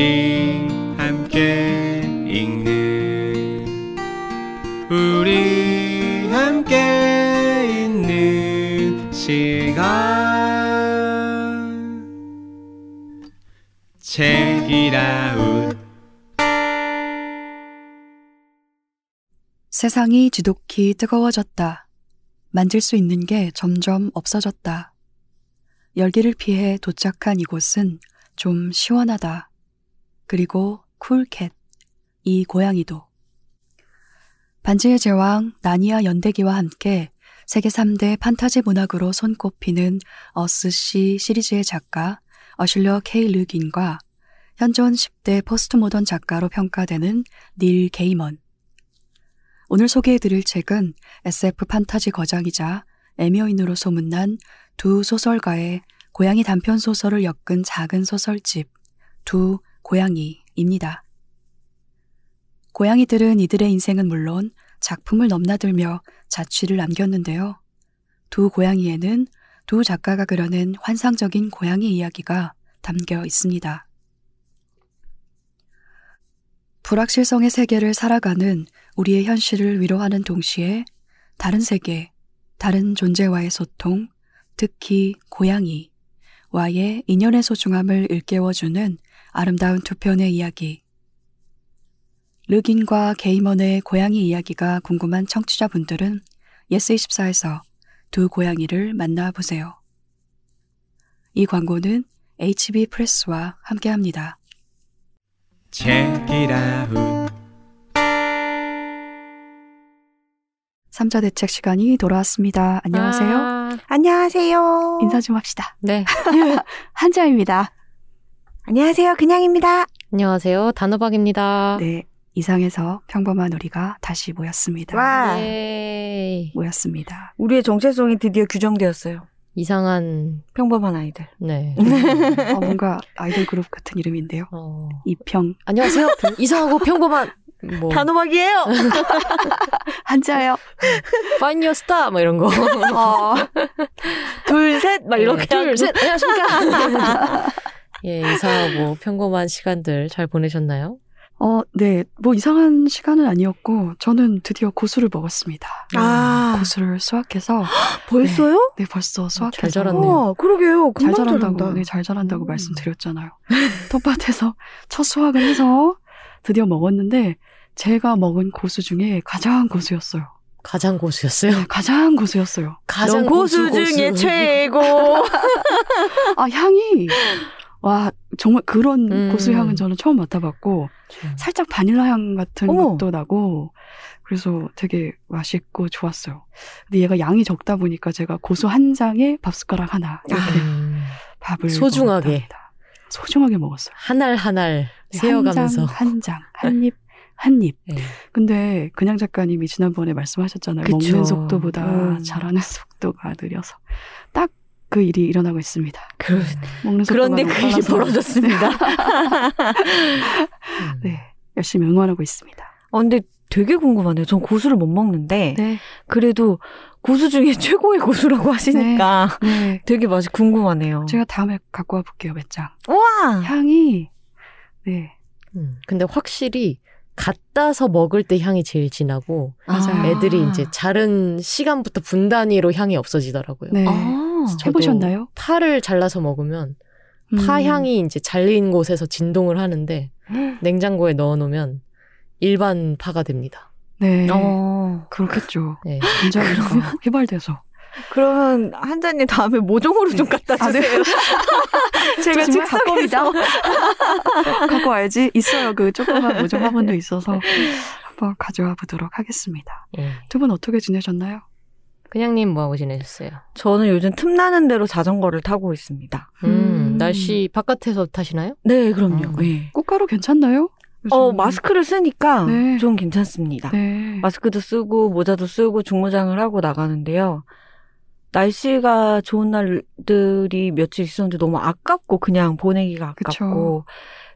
우리 함께 읽는 시간 책이라운 세상이 지독히 뜨거워졌다. 만질 수 있는 게 점점 없어졌다. 열기를 피해 도착한 이곳은 좀 시원하다. 그리고 쿨캣, 이 고양이도. 반지의 제왕 나니아 연대기와 함께 세계 3대 판타지 문학으로 손꼽히는 어스시 시리즈의 작가 어슐러 K. 르긴과 현존 10대 포스트모던 작가로 평가되는 닐 게이먼. 오늘 소개해드릴 책은 SF 판타지 거장이자 애묘인으로 소문난 두 소설가의 고양이 단편소설을 엮은 작은 소설집 두 고양이입니다. 고양이들은 이들의 인생은 물론 작품을 넘나들며 자취를 남겼는데요. 두 고양이에는 두 작가가 그려낸 환상적인 고양이 이야기가 담겨 있습니다. 불확실성의 세계를 살아가는 우리의 현실을 위로하는 동시에 다른 세계, 다른 존재와의 소통, 특히 고양이와의 인연의 소중함을 일깨워주는 아름다운 두 편의 이야기. 르긴과 게이먼의 고양이 이야기가 궁금한 청취자분들은 예스24에서 두 고양이를 만나보세요. 이 광고는 HB 프레스와 함께합니다. 책이라운 3자 대책 시간이 돌아왔습니다. 안녕하세요. 안녕하세요. 인사 좀 합시다. 네. 한자입니다. 안녕하세요. 그냥입니다. 안녕하세요. 단호박입니다. 네. 이상에서 평범한 우리가 다시 모였습니다. 와. 네. 모였습니다. 우리의 정체성이 드디어 규정되었어요. 이상한 평범한 아이들. 네. 뭔가 아이돌 그룹 같은 이름인데요. 이평. 안녕하세요. 이상하고 평범한 뭐. 단호박이에요. 한자요. Find your star 막 이런 거. 둘 셋 막 이렇게. 네. 둘 셋. 안녕하십니까. 예, 이상하고 평범한 시간들 잘 보내셨나요? 네. 뭐 이상한 시간은 아니었고 저는 드디어 고수를 먹었습니다. 아. 고수를 수확해서. 벌써요? 네, 벌써 수확해서. 잘 자랐네요. 그러게요. 금방 자란다. 네, 잘 자란다고 말씀드렸잖아요. 텃밭에서 첫 수확을 해서 드디어 먹었는데 제가 먹은 고수 중에 가장 고수였어요. 가장 고수였어요? 네, 가장 고수였어요. 가장 고수 중에 최고. 아, 향이. 와, 정말 그런 고수향은 저는 처음 맡아봤고 살짝 바닐라향 같은 것도 나고 그래서 되게 맛있고 좋았어요. 근데 얘가 양이 적다 보니까 제가 고수 한 장에 밥숟가락 하나 이렇게 밥을 소중하게 먹었답니다. 소중하게 먹었어요. 한 알 한 알 세어가면서 한 장, 한 입, 한 입. 네. 근데 그냥 작가님이 지난번에 말씀하셨잖아요. 그쵸. 먹는 속도보다 자라는 속도가 느려서 딱 그 일이 일어나고 있습니다. 그런데 그 일이 벌어졌습니다. 네, 열심히 응원하고 있습니다. 근데 되게 궁금하네요. 전 고수를 못 먹는데 네. 그래도 고수 중에 최고의 고수라고 하시니까 네. 네. 되게 맛이 궁금하네요. 제가 다음에 갖고 와볼게요. 몇 장. 우와! 향이 네. 근데 확실히 갓 따서 먹을 때 향이 제일 진하고 맞아요. 애들이 이제 자른 시간부터 분단위로 향이 없어지더라고요. 네. 해보셨나요? 파를 잘라서 먹으면 파 향이 이제 잘린 곳에서 진동을 하는데 냉장고에 넣어놓으면 일반 파가 됩니다. 네, 그렇겠죠. 네. 굉장히 휘발돼서. 그러면 한자님 다음에 모종으로 좀 갖다 주세요. 네. 제가 책상에서 갖고 와야지. 있어요. 그 조그만 모종 한 번도 있어서 한번 가져와 보도록 하겠습니다. 네. 두 분 어떻게 지내셨나요? 그냥님 뭐하고 지내셨어요? 저는 요즘 틈나는 대로 자전거를 타고 있습니다. 날씨 바깥에서 타시나요? 네, 그럼요. 네. 꽃가루 괜찮나요? 요즘? 마스크를 쓰니까 네. 좀 괜찮습니다. 네. 마스크도 쓰고 모자도 쓰고 중무장을 하고 나가는데요. 날씨가 좋은 날들이 며칠 있었는데 너무 아깝고 그냥 보내기가 아깝고 그쵸.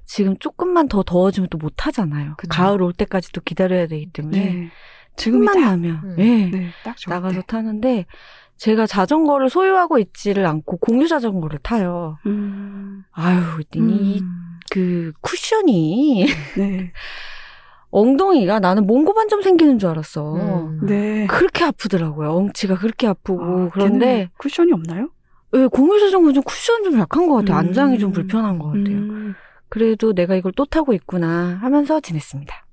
지금 조금만 더 더워지면 또 못 타잖아요. 그쵸. 가을 올 때까지 또 기다려야 되기 때문에 네. 지금만 나면 네. 네, 딱 나가서 때. 타는데 제가 자전거를 소유하고 있지를 않고 공유 자전거를 타요. 아유, 이 그 쿠션이 네. 엉덩이가 나는 몽고반점 생기는 줄 알았어. 네. 그렇게 아프더라고요. 엉치가 그렇게 아프고. 아, 그런데 쿠션이 없나요? 네, 공유수정은 좀 쿠션 좀 약한 것 같아요. 안장이 좀 불편한 것 같아요. 그래도 내가 이걸 또 타고 있구나 하면서 지냈습니다.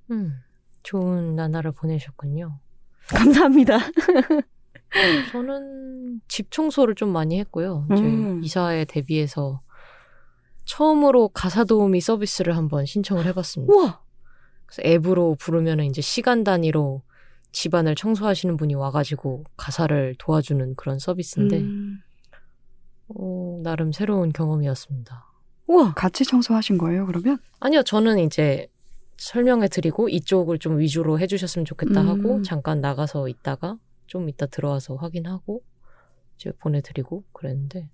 좋은 나날을 보내셨군요. 감사합니다. 저는 집 청소를 좀 많이 했고요. 이제 이사에 대비해서 처음으로 가사도우미 서비스를 한번 신청을 해봤습니다. 우와. 그래서 앱으로 부르면 이제 시간 단위로 집안을 청소하시는 분이 와가지고 가사를 도와주는 그런 서비스인데 나름 새로운 경험이었습니다. 우와, 같이 청소하신 거예요 그러면? 아니요, 저는 이제 설명해드리고 이쪽을 좀 위주로 해주셨으면 좋겠다 하고 잠깐 나가서 있다가 좀 이따 들어와서 확인하고 이제 보내드리고 그랬는데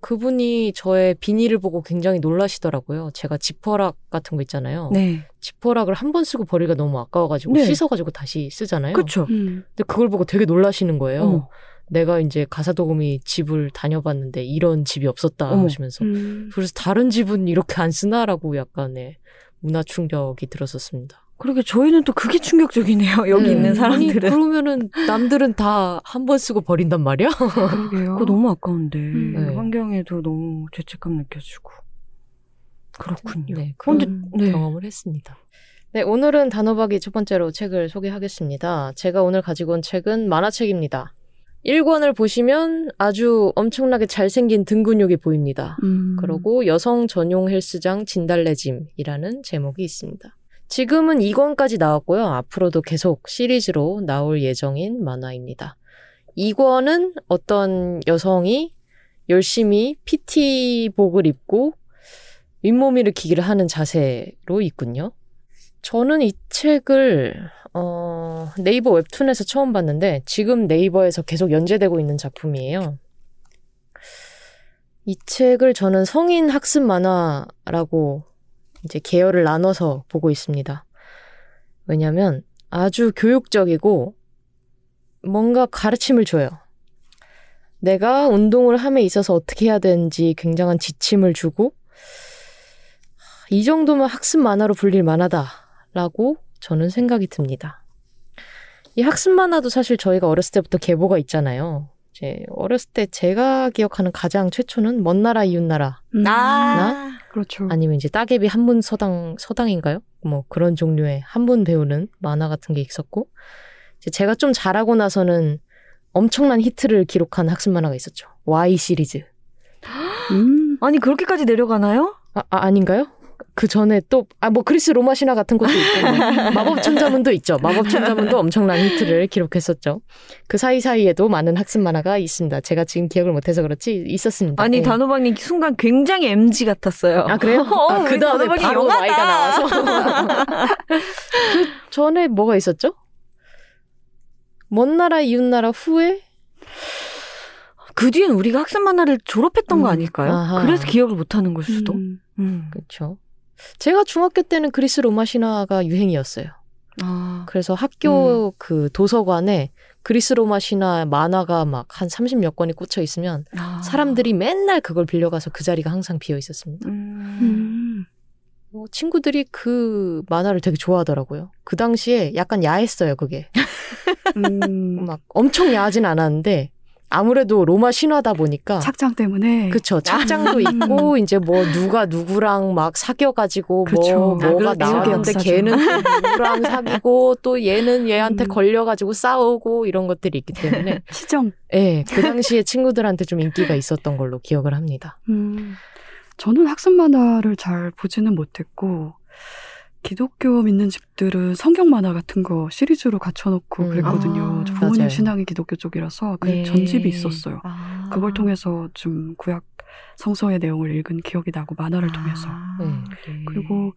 그분이 저의 비닐을 보고 굉장히 놀라시더라고요. 제가 지퍼락 같은 거 있잖아요. 네. 지퍼락을 한 번 쓰고 버리기가 너무 아까워가지고 네. 씻어가지고 다시 쓰잖아요. 그쵸. 근데 그걸 보고 되게 놀라시는 거예요. 내가 이제 가사도우미 집을 다녀봤는데 이런 집이 없었다 하시면서 그래서 다른 집은 이렇게 안 쓰나라고 약간의 문화 충격이 들었었습니다. 그러게 저희는 또 그게 충격적이네요. 여기 있는 사람들은. 아니, 그러면은 남들은 다 한 번 쓰고 버린단 말이야? 그러게요. 그거 너무 아까운데 네. 환경에도 너무 죄책감 느껴지고. 그렇군요. 네, 그런 네. 경험을 했습니다. 네, 오늘은 단호박이 첫 번째로 책을 소개하겠습니다. 제가 오늘 가지고 온 책은 만화책입니다. 1권을 보시면 아주 엄청나게 잘생긴 등 근육이 보입니다. 그리고 여성 전용 헬스장 진달래짐이라는 제목이 있습니다. 지금은 2권까지 나왔고요. 앞으로도 계속 시리즈로 나올 예정인 만화입니다. 2권은 어떤 여성이 열심히 PT복을 입고 윗몸 일으키기를 하는 자세로 있군요. 저는 이 책을 네이버 웹툰에서 처음 봤는데 지금 네이버에서 계속 연재되고 있는 작품이에요. 이 책을 저는 성인 학습 만화라고 이제 계열을 나눠서 보고 있습니다. 왜냐하면 아주 교육적이고 뭔가 가르침을 줘요. 내가 운동을 함에 있어서 어떻게 해야 되는지 굉장한 지침을 주고 이 정도면 학습 만화로 불릴 만하다라고 저는 생각이 듭니다. 이 학습 만화도 사실 저희가 어렸을 때부터 계보가 있잖아요. 이제 어렸을 때 제가 기억하는 가장 최초는 먼 나라 이웃나라 나 그렇죠. 아니면 이제 따개비 한문 서당인가요? 뭐 그런 종류의 한문 배우는 만화 같은 게 있었고 이제 제가 좀 자라고 나서는 엄청난 히트를 기록한 학습 만화가 있었죠. Y 시리즈. 아니 그렇게까지 내려가나요? 아닌가요? 그 전에 또 뭐 그리스 로마 신화 같은 것도 있고 마법 천자문도 있죠. 마법 천자문도 엄청난 히트를 기록했었죠. 그 사이사이에도 많은 학습 만화가 있습니다. 제가 지금 기억을 못해서 그렇지 있었습니다. 아니 네. 단호박님 순간 굉장히 MG 같았어요. 아 그래요? 그 다음에 바로 Y가 나와서 그 전에 뭐가 있었죠? 먼 나라 이웃나라 후에 그 뒤엔 우리가 학습 만화를 졸업했던 거 아닐까요? 아하. 그래서 기억을 못하는 걸 수도. 그렇죠. 제가 중학교 때는 그리스 로마 신화가 유행이었어요. 아, 그래서 학교 그 도서관에 그리스 로마 신화 만화가 막 한 30몇 권이 꽂혀 있으면 사람들이 맨날 그걸 빌려가서 그 자리가 항상 비어 있었습니다. 친구들이 그 만화를 되게 좋아하더라고요. 그 당시에 약간 야했어요, 그게. 막 엄청 야하진 않았는데 아무래도 로마 신화다 보니까 착장 때문에 그렇죠. 착장도 있고 이제 뭐 누가 누구랑 막 사귀어가지고 그쵸. 뭐가 나왔는데 걔는 누구랑 사귀고 또 얘는 얘한테 걸려가지고 싸우고 이런 것들이 있기 때문에 시정. 네, 그 당시에 친구들한테 좀 인기가 있었던 걸로 기억을 합니다. 저는 학습 만화를 잘 보지는 못했고 기독교 믿는 집들은 성경 만화 같은 거 시리즈로 갖춰놓고 그랬거든요. 아, 부모님 맞아요. 신앙이 기독교 쪽이라서 그 네. 전집이 있었어요. 아. 그걸 통해서 좀 구약 성서의 내용을 읽은 기억이 나고 만화를 통해서. 네. 그리고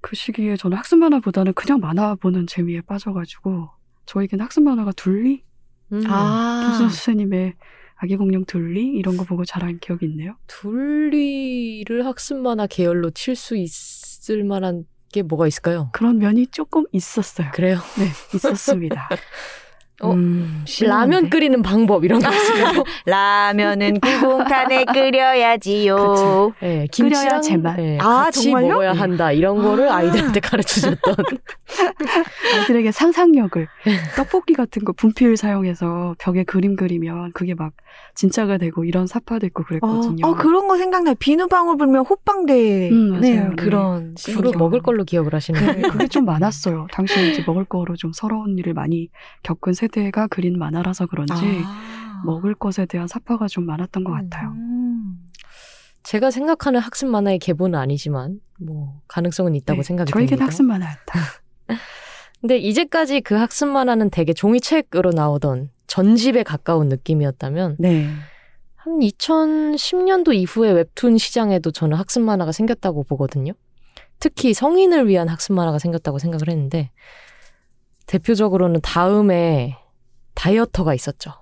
그 시기에 저는 학습 만화보다는 그냥 만화 보는 재미에 빠져가지고 저에게는 학습 만화가 둘리? 김순 선생님의 아기 공룡 둘리? 이런 거 보고 자란 기억이 있네요. 둘리를 학습 만화 계열로 칠 수 있을 만한 게 뭐가 있을까요? 그런 면이 조금 있었어요. 그래요? 네, 있었습니다. 라면 끓이는 방법 이런 거 있어요. 라면은 구공탄에 끓여야지요. 네, 김치랑 제맛. 네, 아, 같이 정말요? 먹어야 한다. 이런 거를 아이들한테 가르쳐줬던. 아이들에게 상상력을. 떡볶이 같은 거 분필 사용해서 벽에 그림 그리면 그게 막 진짜가 되고 이런 사파도 있고 그랬거든요. 그런 거 생각나요. 비누방울 불면 호빵대. 네, 그런. 네. 주로 먹을 걸로 기억을 하시네요. 네, 그게 좀 많았어요. 당시에 이제 먹을 거로 좀 서러운 일을 많이 겪은 세대가 그린 만화라서 그런지 먹을 것에 대한 사파가 좀 많았던 것 같아요. 제가 생각하는 학습 만화의 계보는 아니지만 뭐 가능성은 있다고 생각이 듭니다. 저에겐 학습 만화였다. 근데 이제까지 그 학습 만화는 되게 종이책으로 나오던 전집에 가까운 느낌이었다면 한 2010년도 이후에 웹툰 시장에도 저는 학습 만화가 생겼다고 보거든요. 특히 성인을 위한 학습 만화가 생겼다고 생각을 했는데 대표적으로는 다음에 다이어터가 있었죠.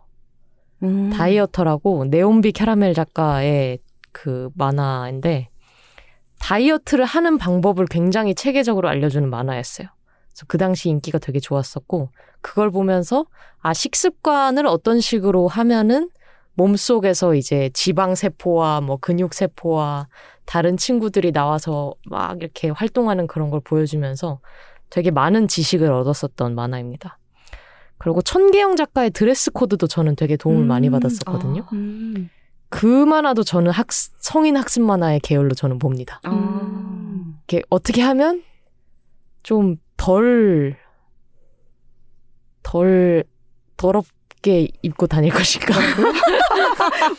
다이어터라고 네온비 캐러멜 작가의 그 만화인데 다이어트를 하는 방법을 굉장히 체계적으로 알려주는 만화였어요. 그래서 그 당시 인기가 되게 좋았었고 그걸 보면서 식습관을 어떤 식으로 하면은 몸속에서 이제 지방세포와 뭐 근육세포와 다른 친구들이 나와서 막 이렇게 활동하는 그런 걸 보여주면서 되게 많은 지식을 얻었었던 만화입니다. 그리고 천계영 작가의 드레스 코드도 저는 되게 도움을 많이 받았었거든요. 그 만화도 저는 성인 학습 만화의 계열로 저는 봅니다. 이렇게 어떻게 하면 좀 더럽게 입고 다닐 것인가.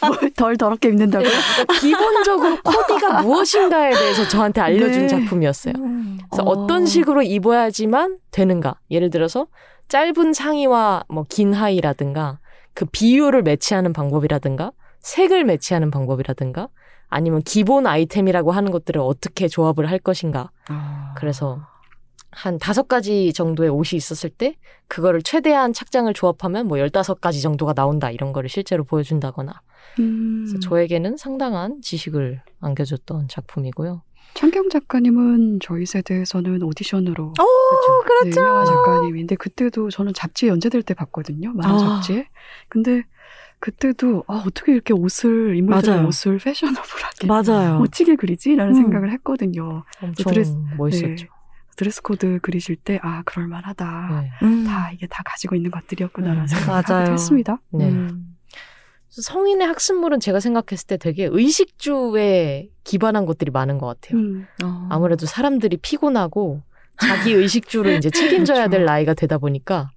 뭘 덜 더럽게 입는다고요? 네, 기본적으로 코디가 무엇인가에 대해서 저한테 알려준 작품이었어요. 그래서 어떤 식으로 입어야지만 되는가. 예를 들어서 짧은 상의와 뭐 긴 하의라든가 그 비율을 매치하는 방법이라든가 색을 매치하는 방법이라든가 아니면 기본 아이템이라고 하는 것들을 어떻게 조합을 할 것인가. 그래서 한 5가지 정도의 옷이 있었을 때 그거를 최대한 착장을 조합하면 뭐 15가지 정도가 나온다 이런 거를 실제로 보여준다거나. 그래서 저에게는 상당한 지식을 안겨줬던 작품이고요. 창경 작가님은 저희 세대에서는 오디션으로 그렇죠. 네, 유명한 작가님인데 그때도 저는 잡지에 연재될 때 봤거든요. 만화 잡지에. 근데 그때도 어떻게 이렇게 옷을 인물들의 옷을 패셔너블하게 멋지게 그리지? 라는 생각을 했거든요. 엄청 멋있었죠. 드레스 코드 그리실 때 그럴만하다. 다 이게 다 가지고 있는 것들이었구나라는 생각을 했습니다. 네. 성인의 학습물은 제가 생각했을 때 되게 의식주에 기반한 것들이 많은 것 같아요. 아무래도 사람들이 피곤하고 자기 의식주를 이제 책임져야 될 나이가 되다 보니까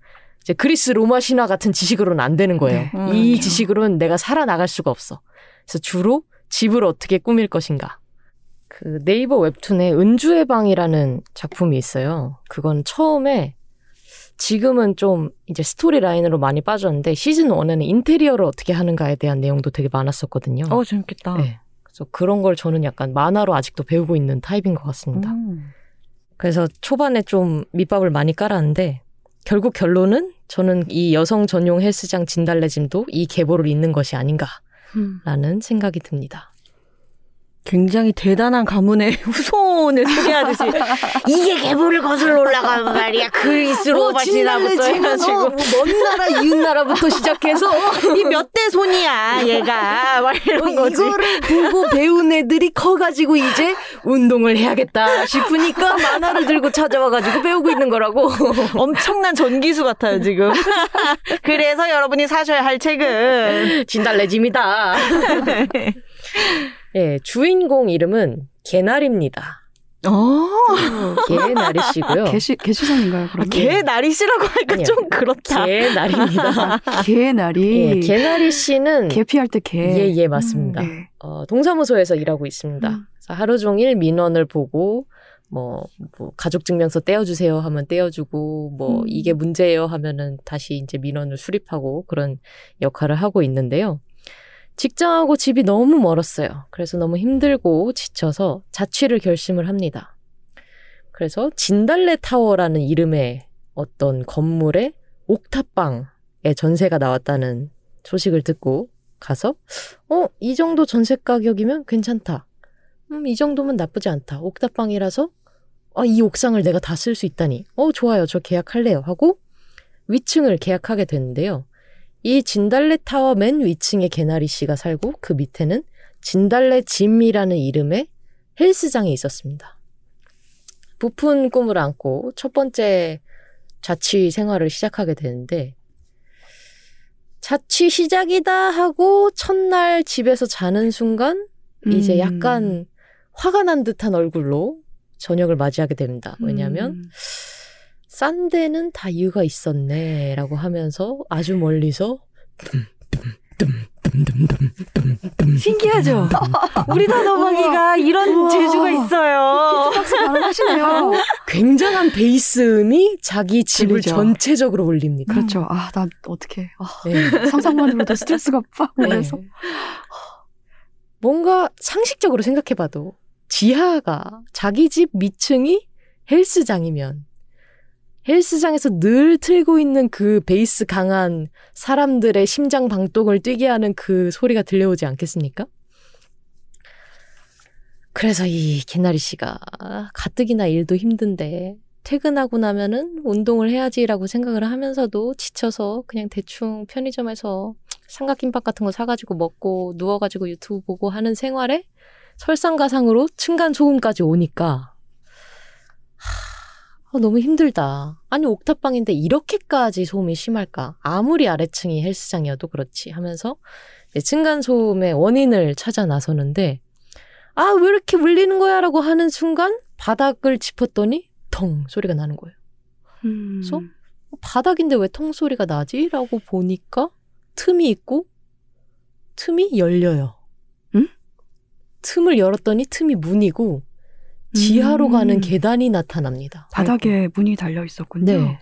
이제 그리스 로마 신화 같은 지식으로는 안 되는 거예요. 이 지식으로는 내가 살아나갈 수가 없어. 그래서 주로 집을 어떻게 꾸밀 것인가. 그 네이버 웹툰에 은주의 방이라는 작품이 있어요. 그건 처음에 지금은 좀 이제 스토리 라인으로 많이 빠졌는데 시즌 1에는 인테리어를 어떻게 하는가에 대한 내용도 되게 많았었거든요. 재밌겠다. 네. 그래서 그런 걸 저는 약간 만화로 아직도 배우고 있는 타입인 것 같습니다. 그래서 초반에 좀 밑밥을 많이 깔았는데 결국 결론은 저는 이 여성 전용 헬스장 진달래짐도 이 계보를 잇는 것이 아닌가라는 생각이 듭니다. 굉장히 대단한 가문의 후손을 소개하듯이 이게 계보를 거슬러 올라가면 말이야 그리스로 바시나부터 해가지고 먼 나라 이웃나라부터 시작해서 이 몇 대 손이야 얘가 막 이런 거지. 이거를 보고 배운 애들이 커가지고 이제 운동을 해야겠다 싶으니까 만화를 들고 찾아와가지고 배우고 있는 거라고. 엄청난 전기수 같아요 지금. 그래서 여러분이 사셔야 할 책은 진달래짐이다. 예, 주인공 이름은 개나리입니다. 개나리 씨고요. 개시상인가요? 개나리 씨라고 하니까 아니요. 좀 그렇다. 개나리입니다. 개나리. 예, 개나리 씨는 개피할 때 개. 예, 맞습니다. 네. 동사무소에서 일하고 있습니다. 그래서 하루 종일 민원을 보고 뭐 가족 증명서 떼어주세요 하면 떼어주고 이게 문제예요 하면은 다시 이제 민원을 수립하고 그런 역할을 하고 있는데요. 직장하고 집이 너무 멀었어요. 그래서 너무 힘들고 지쳐서 자취를 결심을 합니다. 그래서 진달래 타워라는 이름의 어떤 건물에 옥탑방에 전세가 나왔다는 소식을 듣고 가서 이 정도 전세 가격이면 괜찮다. 이 정도면 나쁘지 않다. 옥탑방이라서 이 옥상을 내가 다 쓸 수 있다니. 좋아요. 저 계약할래요. 하고 위층을 계약하게 되는데요. 이 진달래 타워 맨 위층에 개나리 씨가 살고 그 밑에는 진달래 짐이라는 이름의 헬스장이 있었습니다. 부푼 꿈을 안고 첫 번째 자취 생활을 시작하게 되는데 자취 시작이다 하고 첫날 집에서 자는 순간 이제 약간 화가 난 듯한 얼굴로 저녁을 맞이하게 됩니다. 왜냐하면 싼 데는 다 이유가 있었네 라고 하면서 아주 멀리서 신기하죠? 우리 단어방이가 이런 재주가 있어요. 하시네요. 굉장한 베이스음이 자기 집을 들리죠. 전체적으로 울립니다. 그렇죠. 아, 나 어떡해. 아, 네. 상상만으로도 스트레스가 빡 올라서. 네. 뭔가 상식적으로 생각해봐도 지하가 자기 집 밑층이 헬스장이면 헬스장에서 늘 틀고 있는 그 베이스 강한 사람들의 심장 방동을 뛰게 하는 그 소리가 들려오지 않겠습니까? 그래서 이 개나리 씨가 가뜩이나 일도 힘든데 퇴근하고 나면은 운동을 해야지라고 생각을 하면서도 지쳐서 그냥 대충 편의점에서 삼각김밥 같은 거 사가지고 먹고 누워가지고 유튜브 보고 하는 생활에 설상가상으로 층간소음까지 오니까 너무 힘들다. 아니 옥탑방인데 이렇게까지 소음이 심할까? 아무리 아래층이 헬스장이어도 그렇지 하면서 층간소음의 원인을 찾아 나서는데 아, 왜 이렇게 울리는 거야? 라고 하는 순간 바닥을 짚었더니 텅 소리가 나는 거예요. 그래서 바닥인데 왜 텅 소리가 나지? 라고 보니까 틈이 있고 틈이 열려요. 응? 틈을 열었더니 틈이 문이고 지하로 가는 계단이 나타납니다. 바닥에 아이고. 문이 달려 있었군요. 네.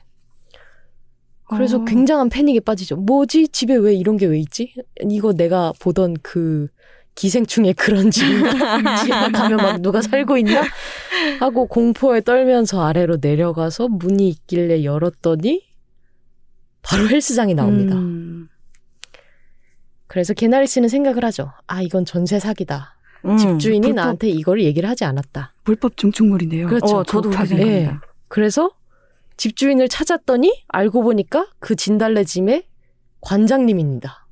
그래서 굉장한 패닉에 빠지죠. 뭐지? 집에 왜 이런 게 왜 있지? 이거 내가 보던 그 기생충의 그런 집인가? 지하 가면 막 누가 살고 있냐? 하고 공포에 떨면서 아래로 내려가서 문이 있길래 열었더니 바로 헬스장이 나옵니다. 그래서 개나리 씨는 생각을 하죠. 아, 이건 전세 사기다. 집주인이 불법, 나한테 이걸 얘기를 하지 않았다. 불법 중축물이네요. 그렇죠. 저도 그렇게 생각합니다. 네. 그래서 집주인을 찾았더니 알고 보니까 그 진달래 짐의 관장님입니다.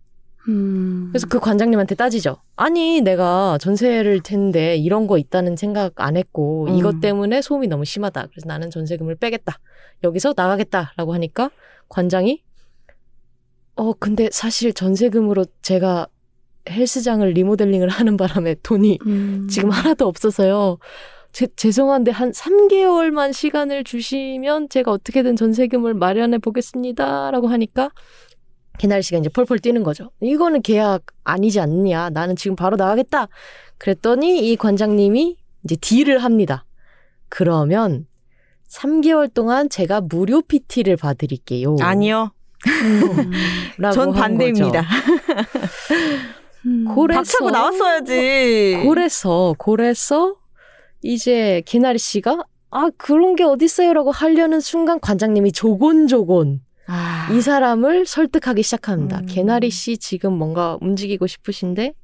그래서 그 관장님한테 따지죠. 아니 내가 전세를 텐데 이런 거 있다는 생각 안 했고 이것 때문에 소음이 너무 심하다. 그래서 나는 전세금을 빼겠다. 여기서 나가겠다라고 하니까 관장이 근데 사실 전세금으로 제가 헬스장을 리모델링을 하는 바람에 돈이 지금 하나도 없어서요. 죄송한데 한 3개월만 시간을 주시면 제가 어떻게든 전세금을 마련해 보겠습니다. 라고 하니까 개나리 씨가 이제 펄펄 뛰는 거죠. 이거는 계약 아니지 않느냐. 나는 지금 바로 나가겠다. 그랬더니 이 관장님이 이제 딜을 합니다. 그러면 3개월 동안 제가 무료 PT를 받을게요. 아니요. 전 반대입니다. 박차고 나왔어야지. 그래서 이제 개나리 씨가 아 그런 게 어딨어요 라고 하려는 순간 관장님이 조곤조곤 이 사람을 설득하기 시작합니다. 개나리 씨 지금 뭔가 움직이고 싶으신데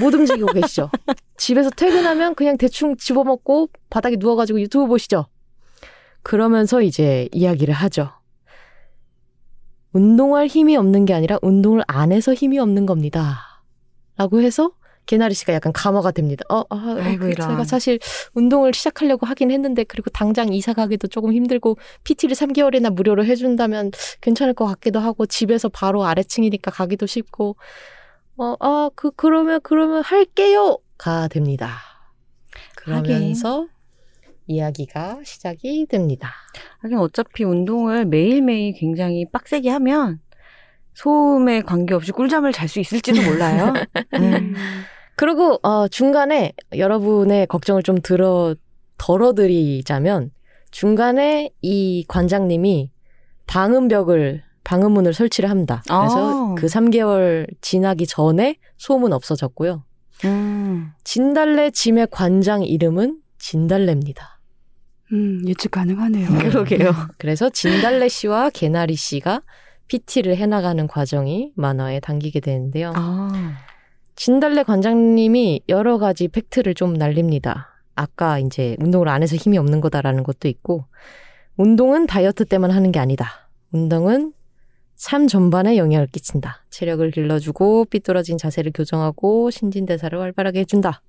못 움직이고 계시죠. 집에서 퇴근하면 그냥 대충 집어먹고 바닥에 누워가지고 유튜브 보시죠. 그러면서 이제 이야기를 하죠. 운동할 힘이 없는 게 아니라 운동을 안 해서 힘이 없는 겁니다. 라고 해서 개나리 씨가 약간 감화가 됩니다. 제가 사실 운동을 시작하려고 하긴 했는데 그리고 당장 이사 가기도 조금 힘들고 PT를 3개월이나 무료로 해준다면 괜찮을 것 같기도 하고 집에서 바로 아래층이니까 가기도 쉽고 그러면 할게요가 됩니다. 그러면서 이야기가 시작이 됩니다. 하긴 어차피 운동을 매일매일 굉장히 빡세게 하면 소음에 관계없이 꿀잠을 잘 수 있을지도 몰라요. 그리고 중간에 여러분의 걱정을 좀 덜어드리자면 중간에 이 관장님이 방음문을 설치를 합니다. 그래서 그 3개월 지나기 전에 소음은 없어졌고요. 진달래 짐의 관장 이름은 진달래입니다. 예측 가능하네요. 그러게요. 그래서 진달래 씨와 개나리 씨가 PT를 해나가는 과정이 만화에 담기게 되는데요. 진달래 관장님이 여러 가지 팩트를 좀 날립니다. 아까 이제 운동을 안 해서 힘이 없는 거다라는 것도 있고 운동은 다이어트 때만 하는 게 아니다. 운동은 삶 전반에 영향을 끼친다. 체력을 길러주고 삐뚤어진 자세를 교정하고 신진대사를 활발하게 해준다.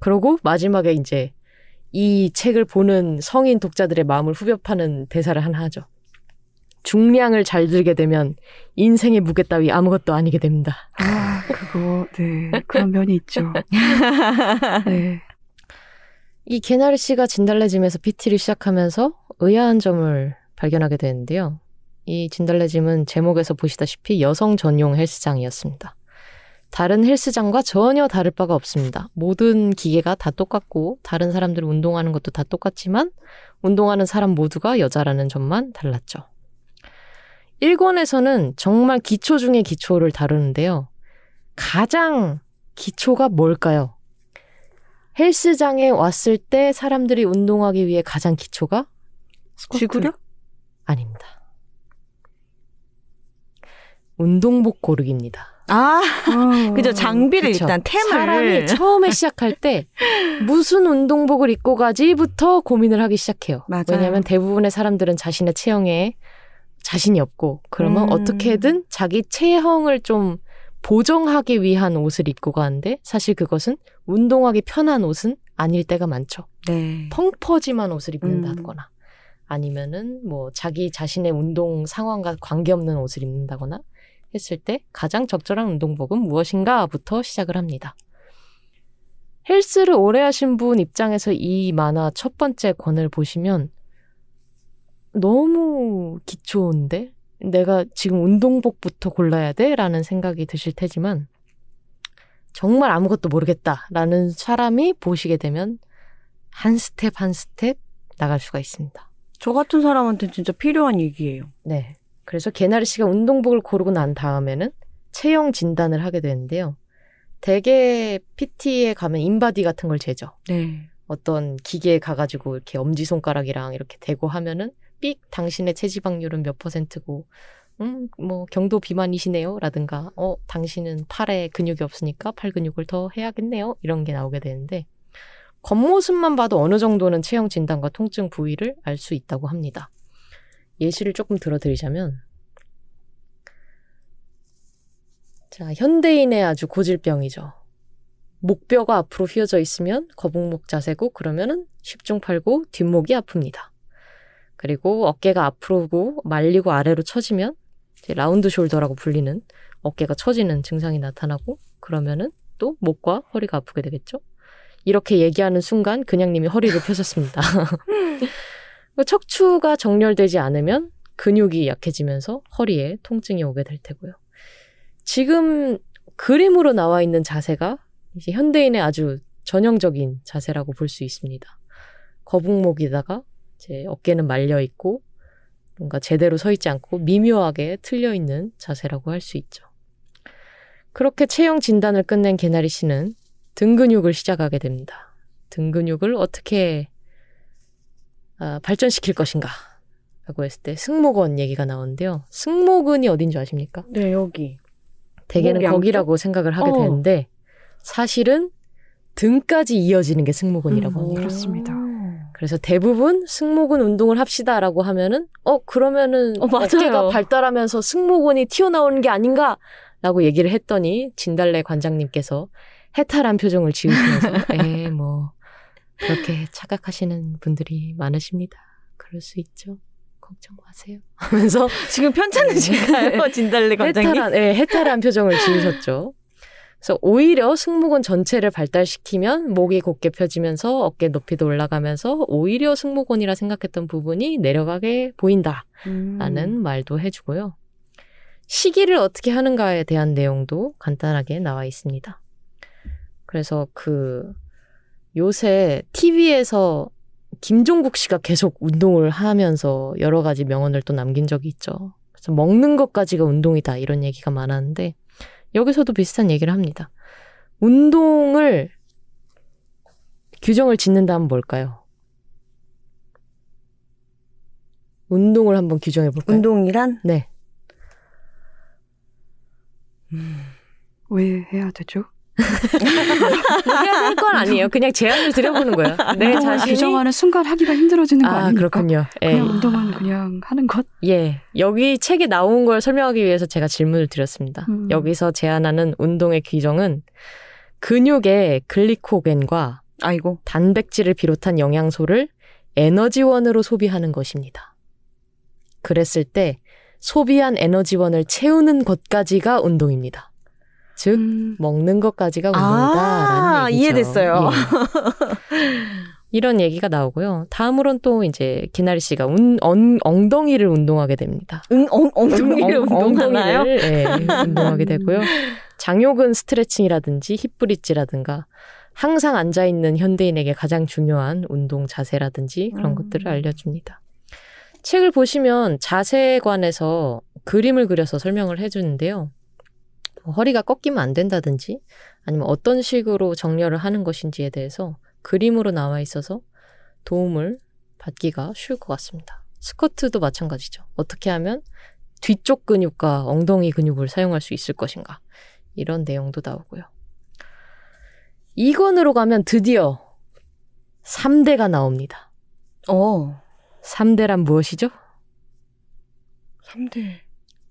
그러고 마지막에 이제 이 책을 보는 성인 독자들의 마음을 후벼파는 대사를 하나 하죠. 중량을 잘 들게 되면 인생의 무게 따위 아무것도 아니게 됩니다. 아, 그거, 네. 그런 면이 있죠. 네. 이 개나리 씨가 진달래짐에서 PT를 시작하면서 의아한 점을 발견하게 되는데요. 이 진달래짐은 제목에서 보시다시피 여성 전용 헬스장이었습니다. 다른 헬스장과 전혀 다를 바가 없습니다. 모든 기계가 다 똑같고 다른 사람들 운동하는 것도 다 똑같지만 운동하는 사람 모두가 여자라는 점만 달랐죠. 1권에서는 정말 기초 중에 기초를 다루는데요. 가장 기초가 뭘까요? 헬스장에 왔을 때 사람들이 운동하기 위해 가장 기초가? 쥐구력? 아닙니다. 운동복 고르기입니다. 아, 그죠. 장비를 그쵸. 일단 템을. 사람이 처음에 시작할 때 무슨 운동복을 입고 가지부터 고민을 하기 시작해요. 맞아요. 왜냐하면 대부분의 사람들은 자신의 체형에 자신이 없고 그러면 어떻게든 자기 체형을 좀 보정하기 위한 옷을 입고 가는데 사실 그것은 운동하기 편한 옷은 아닐 때가 많죠. 네. 펑퍼짐한 옷을 입는다거나 아니면은 뭐 자기 자신의 운동 상황과 관계없는 옷을 입는다거나 했을 때 가장 적절한 운동복은 무엇인가부터 시작을 합니다. 헬스를 오래 하신 분 입장에서 이 만화 첫 번째 권을 보시면 너무 기초인데 내가 지금 운동복부터 골라야 돼? 라는 생각이 드실 테지만 정말 아무것도 모르겠다라는 사람이 보시게 되면 한 스텝 한 스텝 나갈 수가 있습니다. 저 같은 사람한테 진짜 필요한 얘기예요. 네. 그래서 개나리 씨가 운동복을 고르고 난 다음에는 체형 진단을 하게 되는데요. 대개 PT에 가면 인바디 같은 걸 재죠. 네. 어떤 기계에 가가지고 이렇게 엄지손가락이랑 이렇게 대고 하면은 삑! 당신의 체지방률은 몇 %고 뭐 경도 비만이시네요. 라든가 당신은 팔에 근육이 없으니까 팔 근육을 더 해야겠네요. 이런 게 나오게 되는데 겉모습만 봐도 어느 정도는 체형 진단과 통증 부위를 알 수 있다고 합니다. 예시를 조금 들어드리자면 자 현대인의 아주 고질병이죠. 목뼈가 앞으로 휘어져 있으면 거북목 자세고 그러면은 10중 8구 뒷목이 아픕니다. 그리고 어깨가 앞으로고 말리고 아래로 처지면 이제 라운드 숄더라고 불리는 어깨가 처지는 증상이 나타나고 그러면은 또 목과 허리가 아프게 되겠죠. 이렇게 얘기하는 순간 근양님이 허리를 펴셨습니다. 척추가 정렬되지 않으면 근육이 약해지면서 허리에 통증이 오게 될 테고요. 지금 그림으로 나와 있는 자세가 이제 현대인의 아주 전형적인 자세라고 볼 수 있습니다. 거북목이다가 이제 어깨는 말려 있고 뭔가 제대로 서 있지 않고 미묘하게 틀려 있는 자세라고 할 수 있죠. 그렇게 체형 진단을 끝낸 개나리 씨는 등 근육을 시작하게 됩니다. 등 근육을 어떻게 발전시킬 것인가 라고 했을 때 승모근 얘기가 나오는데요. 승모근이 어딘지 아십니까? 네, 여기. 대개는 거기라고 생각을 하게 되는데 사실은 등까지 이어지는 게 승모근이라고 합니다. 그렇습니다. 그래서 대부분 승모근 운동을 합시다라고 하면은 그러면은 어깨가 발달하면서 승모근이 튀어나오는 게 아닌가 라고 얘기를 했더니 진달래 관장님께서 해탈한 표정을 지으시면서 뭐 그렇게 착각하시는 분들이 많으십니다. 그럴 수 있죠. 걱정 마세요. 하면서 지금 편찮으신가요? 진달래 관장님? 해탈한 표정을 지으셨죠. 그래서 오히려 승모근 전체를 발달시키면 목이 곧게 펴지면서 어깨 높이도 올라가면서 오히려 승모근이라 생각했던 부분이 내려가게 보인다. 라는 말도 해주고요. 시기를 어떻게 하는가에 대한 내용도 간단하게 나와 있습니다. 그래서 요새 TV에서 김종국 씨가 계속 운동을 하면서 여러 가지 명언을 또 남긴 적이 있죠. 그래서 먹는 것까지가 운동이다 이런 얘기가 많았는데 여기서도 비슷한 얘기를 합니다. 운동을 규정을 짓는다면 뭘까요? 운동을 한번 규정해 볼까요? 운동이란? 네. 왜 해야 되죠? 해야 될 건 아니에요. 그냥 제안을 드려보는 거예요. 내 자신이 규정하는 순간 하기가 힘들어지는 거 아닙니까? 그렇군요. 그냥 예. 운동은 그냥 하는 것. 예, 여기 책에 나온 걸 설명하기 위해서 제가 질문을 드렸습니다. 여기서 제안하는 운동의 규정은 근육의 글리코겐과 아이고 단백질을 비롯한 영양소를 에너지원으로 소비하는 것입니다. 그랬을 때 소비한 에너지원을 채우는 것까지가 운동입니다. 즉 먹는 것까지가 운동이다라는 얘기죠. 이해됐어요. 예. 이런 얘기가 나오고요. 다음으론 또 이제 기나리 씨가 엉덩이를 운동하게 됩니다. 엉덩이를 예, 운동하게 되고요. 장요근 스트레칭이라든지 힙브릿지라든가 항상 앉아있는 현대인에게 가장 중요한 운동 자세라든지 그런 것들을 알려줍니다. 책을 보시면 자세에 관해서 그림을 그려서 설명을 해주는데요. 뭐 허리가 꺾이면 안 된다든지 아니면 어떤 식으로 정렬을 하는 것인지에 대해서 그림으로 나와 있어서 도움을 받기가 쉬울 것 같습니다. 스쿼트도 마찬가지죠. 어떻게 하면 뒤쪽 근육과 엉덩이 근육을 사용할 수 있을 것인가 이런 내용도 나오고요. 2권으로 가면 드디어 3대가 나옵니다. 3대란 무엇이죠?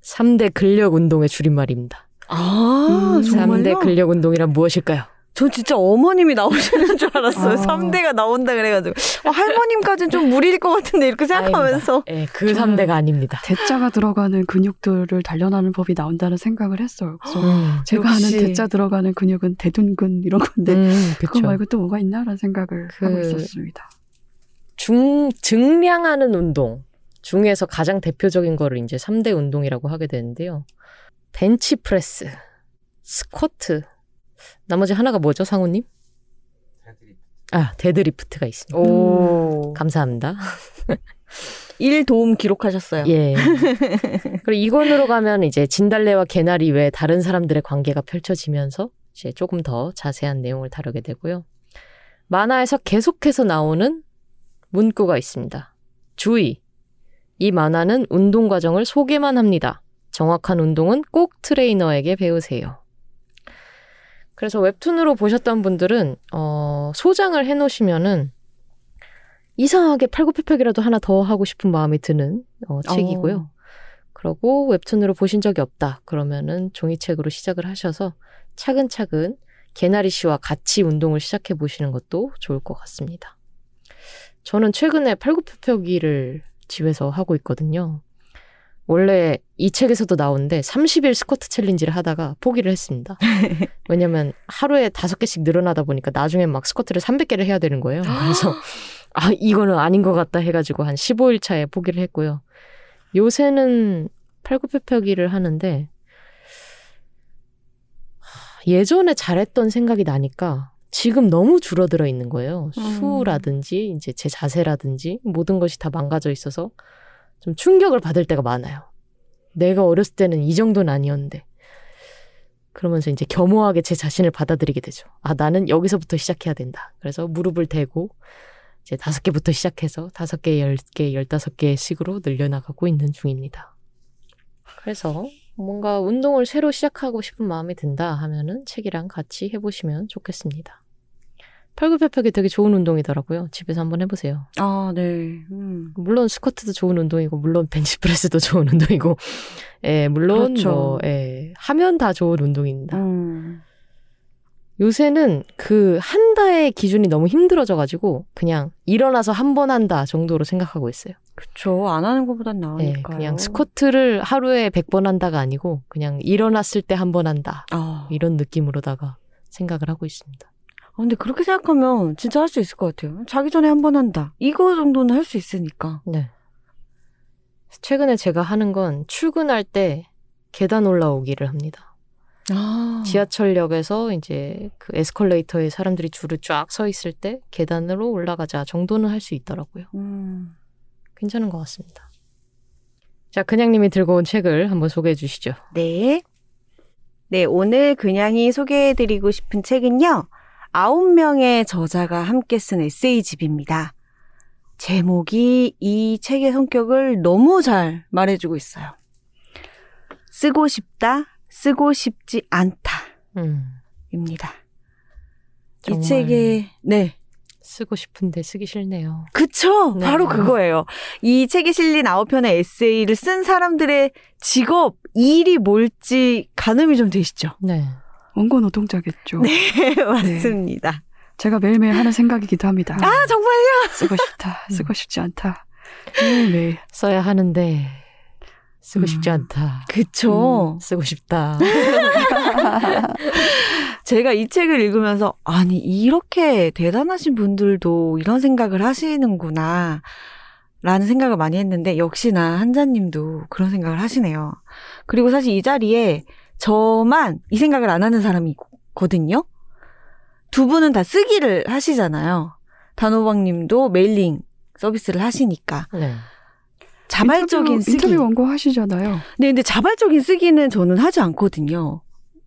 3대 근력 운동의 줄임말입니다. 아, 3대 근력 운동이란 무엇일까요? 저 진짜 어머님이 나오시는 줄 알았어요. 3대가 나온다 그래가지고. 할머님까지는 좀 무리일 것 같은데 이렇게 생각하면서. 네, 그 3대가 아닙니다. 대자가 들어가는 근육들을 단련하는 법이 나온다는 생각을 했어요. 그래서 제가 아는 대자 들어가는 근육은 대둔근 이런 건데 그거 말고 또 뭐가 있나라는 생각을 하고 있었습니다. 증량하는 운동 중에서 가장 대표적인 거를 이제 3대 운동이라고 하게 되는데요. 벤치프레스, 스쿼트, 나머지 하나가 뭐죠, 상우님? 데드리프트. 아, 데드리프트가 있습니다. 오. 감사합니다. 1도움 기록하셨어요. 예. 그리고 이권으로 가면 이제 진달래와 개나리 외에 다른 사람들의 관계가 펼쳐지면서 이제 조금 더 자세한 내용을 다루게 되고요. 만화에서 계속해서 나오는 문구가 있습니다. 주의. 이 만화는 운동 과정을 소개만 합니다. 정확한 운동은 꼭 트레이너에게 배우세요. 그래서 웹툰으로 보셨던 분들은 소장을 해놓으시면은 이상하게 팔굽혀펴기라도 하나 더 하고 싶은 마음이 드는 책이고요. 그리고 웹툰으로 보신 적이 없다 그러면은 종이책으로 시작을 하셔서 차근차근 개나리 씨와 같이 운동을 시작해 보시는 것도 좋을 것 같습니다. 저는 최근에 팔굽혀펴기를 집에서 하고 있거든요. 원래 이 책에서도 나오는데 30일 스쿼트 챌린지를 하다가 포기를 했습니다. 왜냐면 하루에 5개씩 늘어나다 보니까 나중에 막 스쿼트를 300개를 해야 되는 거예요. 그래서 아 이거는 아닌 것 같다 해가지고 한 15일 차에 포기를 했고요. 요새는 팔굽혀펴기를 하는데 예전에 잘했던 생각이 나니까 지금 너무 줄어들어 있는 거예요. 수라든지 이제 제 자세라든지 모든 것이 다 망가져 있어서 좀 충격을 받을 때가 많아요. 내가 어렸을 때는 이 정도는 아니었는데. 그러면서 이제 겸허하게 제 자신을 받아들이게 되죠. 아, 나는 여기서부터 시작해야 된다. 그래서 무릎을 대고 이제 5개부터 시작해서 5개, 10개, 15개 식으로 늘려나가고 있는 중입니다. 그래서 뭔가 운동을 새로 시작하고 싶은 마음이 든다 하면은 책이랑 같이 해보시면 좋겠습니다. 팔굽혀펴기 되게 좋은 운동이더라고요. 집에서 한번 해보세요. 아, 네. 물론 스쿼트도 좋은 운동이고, 물론 벤치프레스도 좋은 운동이고, 예, 물론 그렇죠. 하면 다 좋은 운동입니다. 요새는 그 한다의 기준이 너무 힘들어져가지고 그냥 일어나서 한 번 한다 정도로 생각하고 있어요. 그렇죠. 안 하는 것보단 나으니까요. 예, 그냥 스쿼트를 하루에 100번 한다가 아니고 그냥 일어났을 때 한 번 한다. 이런 느낌으로다가 생각을 하고 있습니다. 근데 그렇게 생각하면 진짜 할 수 있을 것 같아요. 자기 전에 한 번 한다. 이거 정도는 할 수 있으니까. 네. 최근에 제가 하는 건 출근할 때 계단 올라오기를 합니다. 지하철역에서 이제 그 에스컬레이터에 사람들이 줄을 쫙 서 있을 때 계단으로 올라가자 정도는 할 수 있더라고요. 괜찮은 것 같습니다. 자, 근양님이 들고 온 책을 한번 소개해 주시죠. 네. 네, 오늘 근양이 소개해 드리고 싶은 책은요. 9명의 저자가 함께 쓴 에세이집입니다. 제목이 이 책의 성격을 너무 잘 말해주고 있어요. 쓰고 싶다, 쓰고 싶지 않다. 입니다. 이 책에 네. 쓰고 싶은데 쓰기 싫네요. 그쵸? 네. 바로 그거예요. 이 책에 실린 9편의 에세이를 쓴 사람들의 직업, 일이 뭘지 가늠이 좀 되시죠? 네. 원고노동자겠죠. 네, 맞습니다. 네. 제가 매일매일 하는 생각이기도 합니다. 아, 정말요? 쓰고 싶다. 쓰고 싶지 않다. 매일매일. 써야 하는데 쓰고 싶지 않다. 그쵸? 쓰고 싶다. 제가 이 책을 읽으면서 아니 이렇게 대단하신 분들도 이런 생각을 하시는구나 라는 생각을 많이 했는데 역시나 한자님도 그런 생각을 하시네요. 그리고 사실 이 자리에 저만 이 생각을 안 하는 사람이거든요. 두 분은 다 쓰기를 하시잖아요. 단호박님도 메일링 서비스를 하시니까. 네. 자발적인 쓰기. 인터뷰 원고 하시잖아요. 네, 근데 자발적인 쓰기는 저는 하지 않거든요.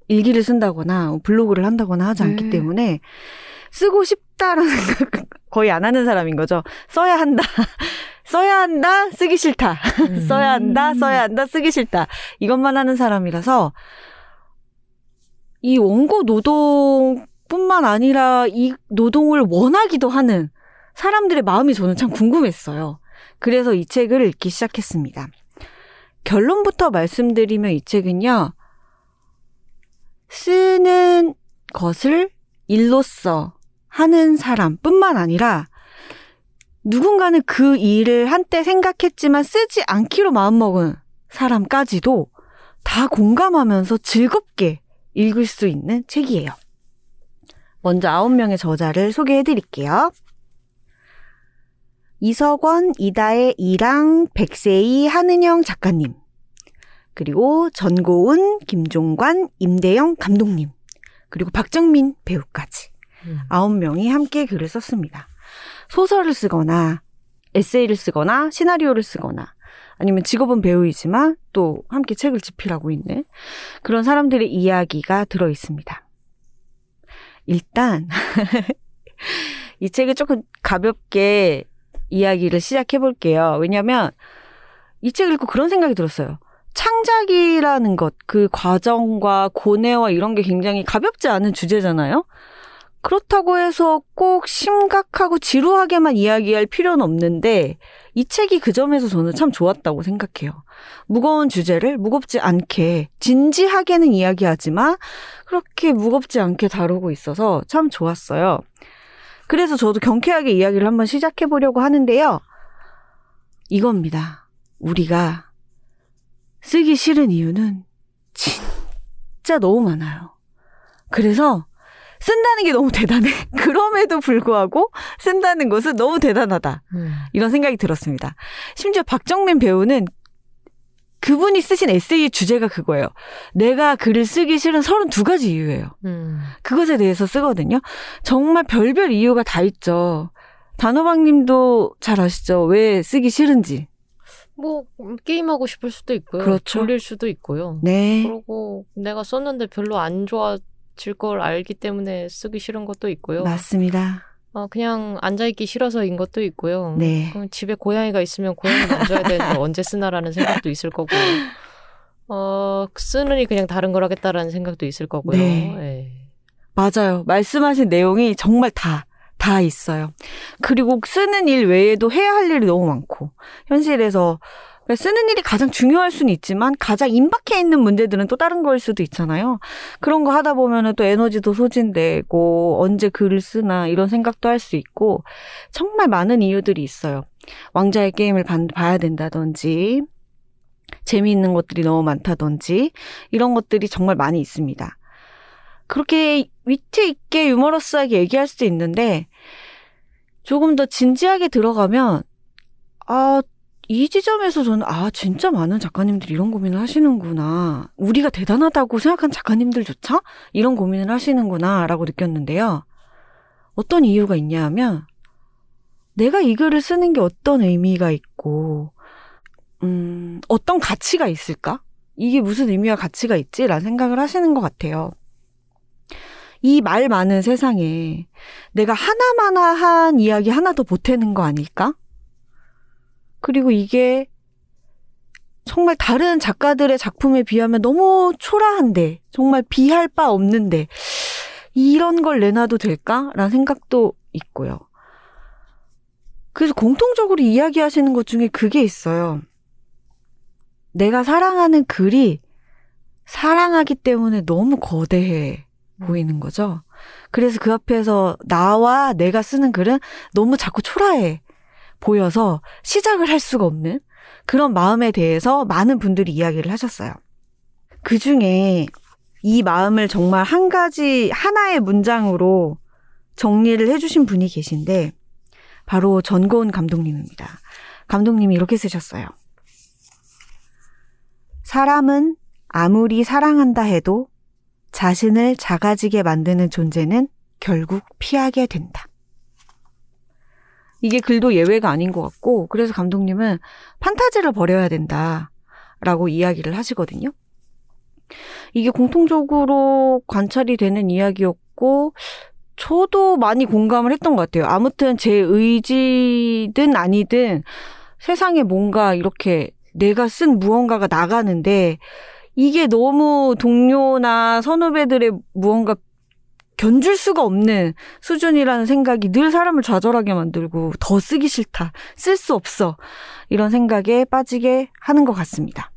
일기를 쓴다거나 블로그를 한다거나 하지 않기 때문에 쓰고 싶다라는 생각 거의 안 하는 사람인 거죠. 써야 한다. 써야 한다. 쓰기 싫다. 써야 한다. 써야 한다. 쓰기 싫다. 이것만 하는 사람이라서 이 원고 노동뿐만 아니라 이 노동을 원하기도 하는 사람들의 마음이 저는 참 궁금했어요. 그래서 이 책을 읽기 시작했습니다. 결론부터 말씀드리면 이 책은요. 쓰는 것을 일로써 하는 사람뿐만 아니라 누군가는 그 일을 한때 생각했지만 쓰지 않기로 마음먹은 사람까지도 다 공감하면서 즐겁게 읽을 수 있는 책이에요. 먼저 9명의 저자를 소개해드릴게요. 이석원, 이다혜, 이랑, 백세희, 한은영 작가님. 그리고 전고은, 김종관, 임대영 감독님, 그리고 박정민 배우까지 9명이 함께 글을 썼습니다. 소설을 쓰거나 에세이를 쓰거나 시나리오를 쓰거나 아니면 직업은 배우이지만 또 함께 책을 집필하고 있는 그런 사람들의 이야기가 들어있습니다. 일단 이 책을 조금 가볍게 이야기를 시작해볼게요. 왜냐하면 이 책을 읽고 그런 생각이 들었어요. 창작이라는 것, 그 과정과 고뇌와 이런 게 굉장히 가볍지 않은 주제잖아요. 그렇다고 해서 꼭 심각하고 지루하게만 이야기할 필요는 없는데 이 책이 그 점에서 저는 참 좋았다고 생각해요. 무거운 주제를 무겁지 않게 진지하게는 이야기하지만 그렇게 무겁지 않게 다루고 있어서 참 좋았어요. 그래서 저도 경쾌하게 이야기를 한번 시작해보려고 하는데요. 이겁니다. 우리가 쓰기 싫은 이유는 진짜 너무 많아요. 그래서 쓴다는 게 너무 대단해. 그럼에도 불구하고 쓴다는 것은 너무 대단하다. 이런 생각이 들었습니다. 심지어 박정민 배우는 그분이 쓰신 에세이의 주제가 그거예요. 내가 글을 쓰기 싫은 32가지 이유예요. 그것에 대해서 쓰거든요. 정말 별별 이유가 다 있죠. 단호박님도 잘 아시죠? 왜 쓰기 싫은지. 뭐 게임하고 싶을 수도 있고요. 그렇죠. 졸릴 수도 있고요. 네. 그리고 내가 썼는데 별로 안 좋아질 걸 알기 때문에 쓰기 싫은 것도 있고요. 맞습니다. 그냥 앉아있기 싫어서인 것도 있고요. 네. 그럼 집에 고양이가 있으면 고양이 만져야 되는데 언제 쓰나라는 생각도 있을 거고 쓰느니 그냥 다른 걸 하겠다라는 생각도 있을 거고요. 네. 네. 맞아요. 말씀하신 내용이 정말 다 있어요. 그리고 쓰는 일 외에도 해야 할 일이 너무 많고 현실에서 쓰는 일이 가장 중요할 수는 있지만 가장 임박해 있는 문제들은 또 다른 거일 수도 있잖아요. 그런 거 하다 보면 또 에너지도 소진되고 언제 글을 쓰나 이런 생각도 할 수 있고 정말 많은 이유들이 있어요. 왕자의 게임을 봐야 된다든지 재미있는 것들이 너무 많다든지 이런 것들이 정말 많이 있습니다. 그렇게 위트 있게 유머러스하게 얘기할 수도 있는데 조금 더 진지하게 들어가면 이 지점에서 저는 진짜 많은 작가님들이 이런 고민을 하시는구나. 우리가 대단하다고 생각한 작가님들조차 이런 고민을 하시는구나 라고 느꼈는데요. 어떤 이유가 있냐 하면 내가 이 글을 쓰는 게 어떤 의미가 있고 어떤 가치가 있을까? 이게 무슨 의미와 가치가 있지? 라는 생각을 하시는 것 같아요. 이 말 많은 세상에 내가 하나마나한 이야기 하나 더 보태는 거 아닐까? 그리고 이게 정말 다른 작가들의 작품에 비하면 너무 초라한데 정말 비할 바 없는데 이런 걸 내놔도 될까라는 생각도 있고요. 그래서 공통적으로 이야기하시는 것 중에 그게 있어요. 내가 사랑하는 글이 사랑하기 때문에 너무 거대해 보이는 거죠. 그래서 그 앞에서 나와 내가 쓰는 글은 너무 자꾸 초라해 보여서 시작을 할 수가 없는 그런 마음에 대해서 많은 분들이 이야기를 하셨어요. 그중에 이 마음을 정말 한 가지 하나의 문장으로 정리를 해주신 분이 계신데 바로 전고은 감독님입니다. 감독님이 이렇게 쓰셨어요. 사람은 아무리 사랑한다 해도 자신을 작아지게 만드는 존재는 결국 피하게 된다. 이게 글도 예외가 아닌 것 같고 그래서 감독님은 판타지를 버려야 된다라고 이야기를 하시거든요. 이게 공통적으로 관찰이 되는 이야기였고 저도 많이 공감을 했던 것 같아요. 아무튼 제 의지든 아니든 세상에 뭔가 이렇게 내가 쓴 무언가가 나가는데 이게 너무 동료나 선후배들의 무언가 견줄 수가 없는 수준이라는 생각이 늘 사람을 좌절하게 만들고 더 쓰기 싫다, 쓸 수 없어 이런 생각에 빠지게 하는 것 같습니다.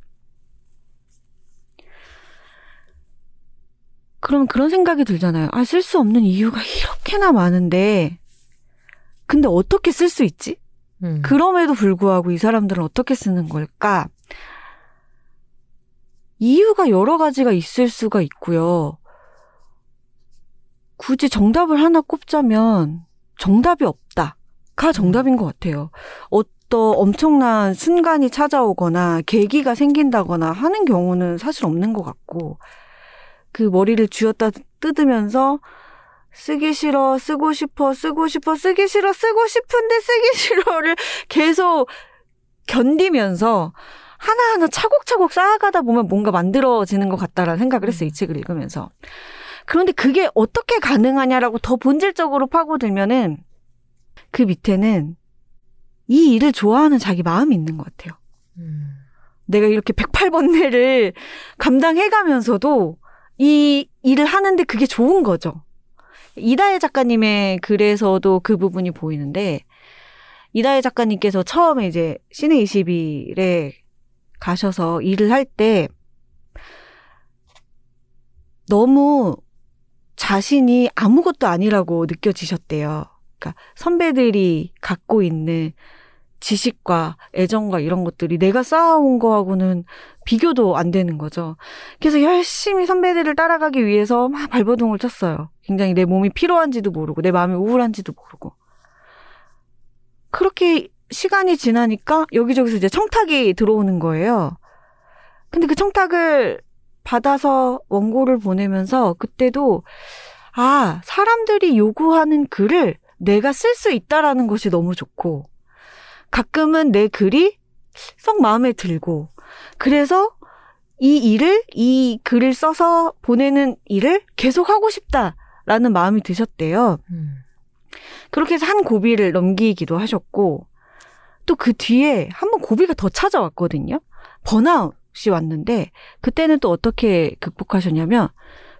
그럼 그런 생각이 들잖아요. 아, 쓸 수 없는 이유가 이렇게나 많은데 근데 어떻게 쓸 수 있지? 그럼에도 불구하고 이 사람들은 어떻게 쓰는 걸까? 이유가 여러 가지가 있을 수가 있고요. 굳이 정답을 하나 꼽자면 정답이 없다가 정답인 것 같아요. 어떤 엄청난 순간이 찾아오거나 계기가 생긴다거나 하는 경우는 사실 없는 것 같고 그 머리를 쥐었다 뜯으면서 쓰기 싫어, 쓰고 싶어, 쓰고 싶어, 쓰기 싫어, 쓰고 싶은데 쓰기 싫어를 계속 견디면서 하나하나 차곡차곡 쌓아가다 보면 뭔가 만들어지는 것 같다라는 생각을 했어요. 이 책을 읽으면서. 그런데 그게 어떻게 가능하냐라고 더 본질적으로 파고들면은 그 밑에는 이 일을 좋아하는 자기 마음이 있는 것 같아요. 내가 이렇게 108번뇌를 감당해가면서도 이 일을 하는데 그게 좋은 거죠. 이다혜 작가님의 글에서도 그 부분이 보이는데 이다혜 작가님께서 처음에 이제 시내 21에 가셔서 일을 할 때 너무 자신이 아무것도 아니라고 느껴지셨대요. 그러니까 선배들이 갖고 있는 지식과 애정과 이런 것들이 내가 쌓아온 거하고는 비교도 안 되는 거죠. 그래서 열심히 선배들을 따라가기 위해서 막 발버둥을 쳤어요. 굉장히 내 몸이 피로한지도 모르고 내 마음이 우울한지도 모르고. 그렇게 시간이 지나니까 여기저기서 이제 청탁이 들어오는 거예요. 근데 그 청탁을 받아서 원고를 보내면서 그때도 아, 사람들이 요구하는 글을 내가 쓸 수 있다라는 것이 너무 좋고 가끔은 내 글이 썩 마음에 들고 그래서 이 글을 써서 보내는 일을 계속 하고 싶다라는 마음이 드셨대요. 그렇게 해서 한 고비를 넘기기도 하셨고 또 그 뒤에 한 번 고비가 더 찾아왔거든요. 번아웃이 왔는데 그때는 또 어떻게 극복하셨냐면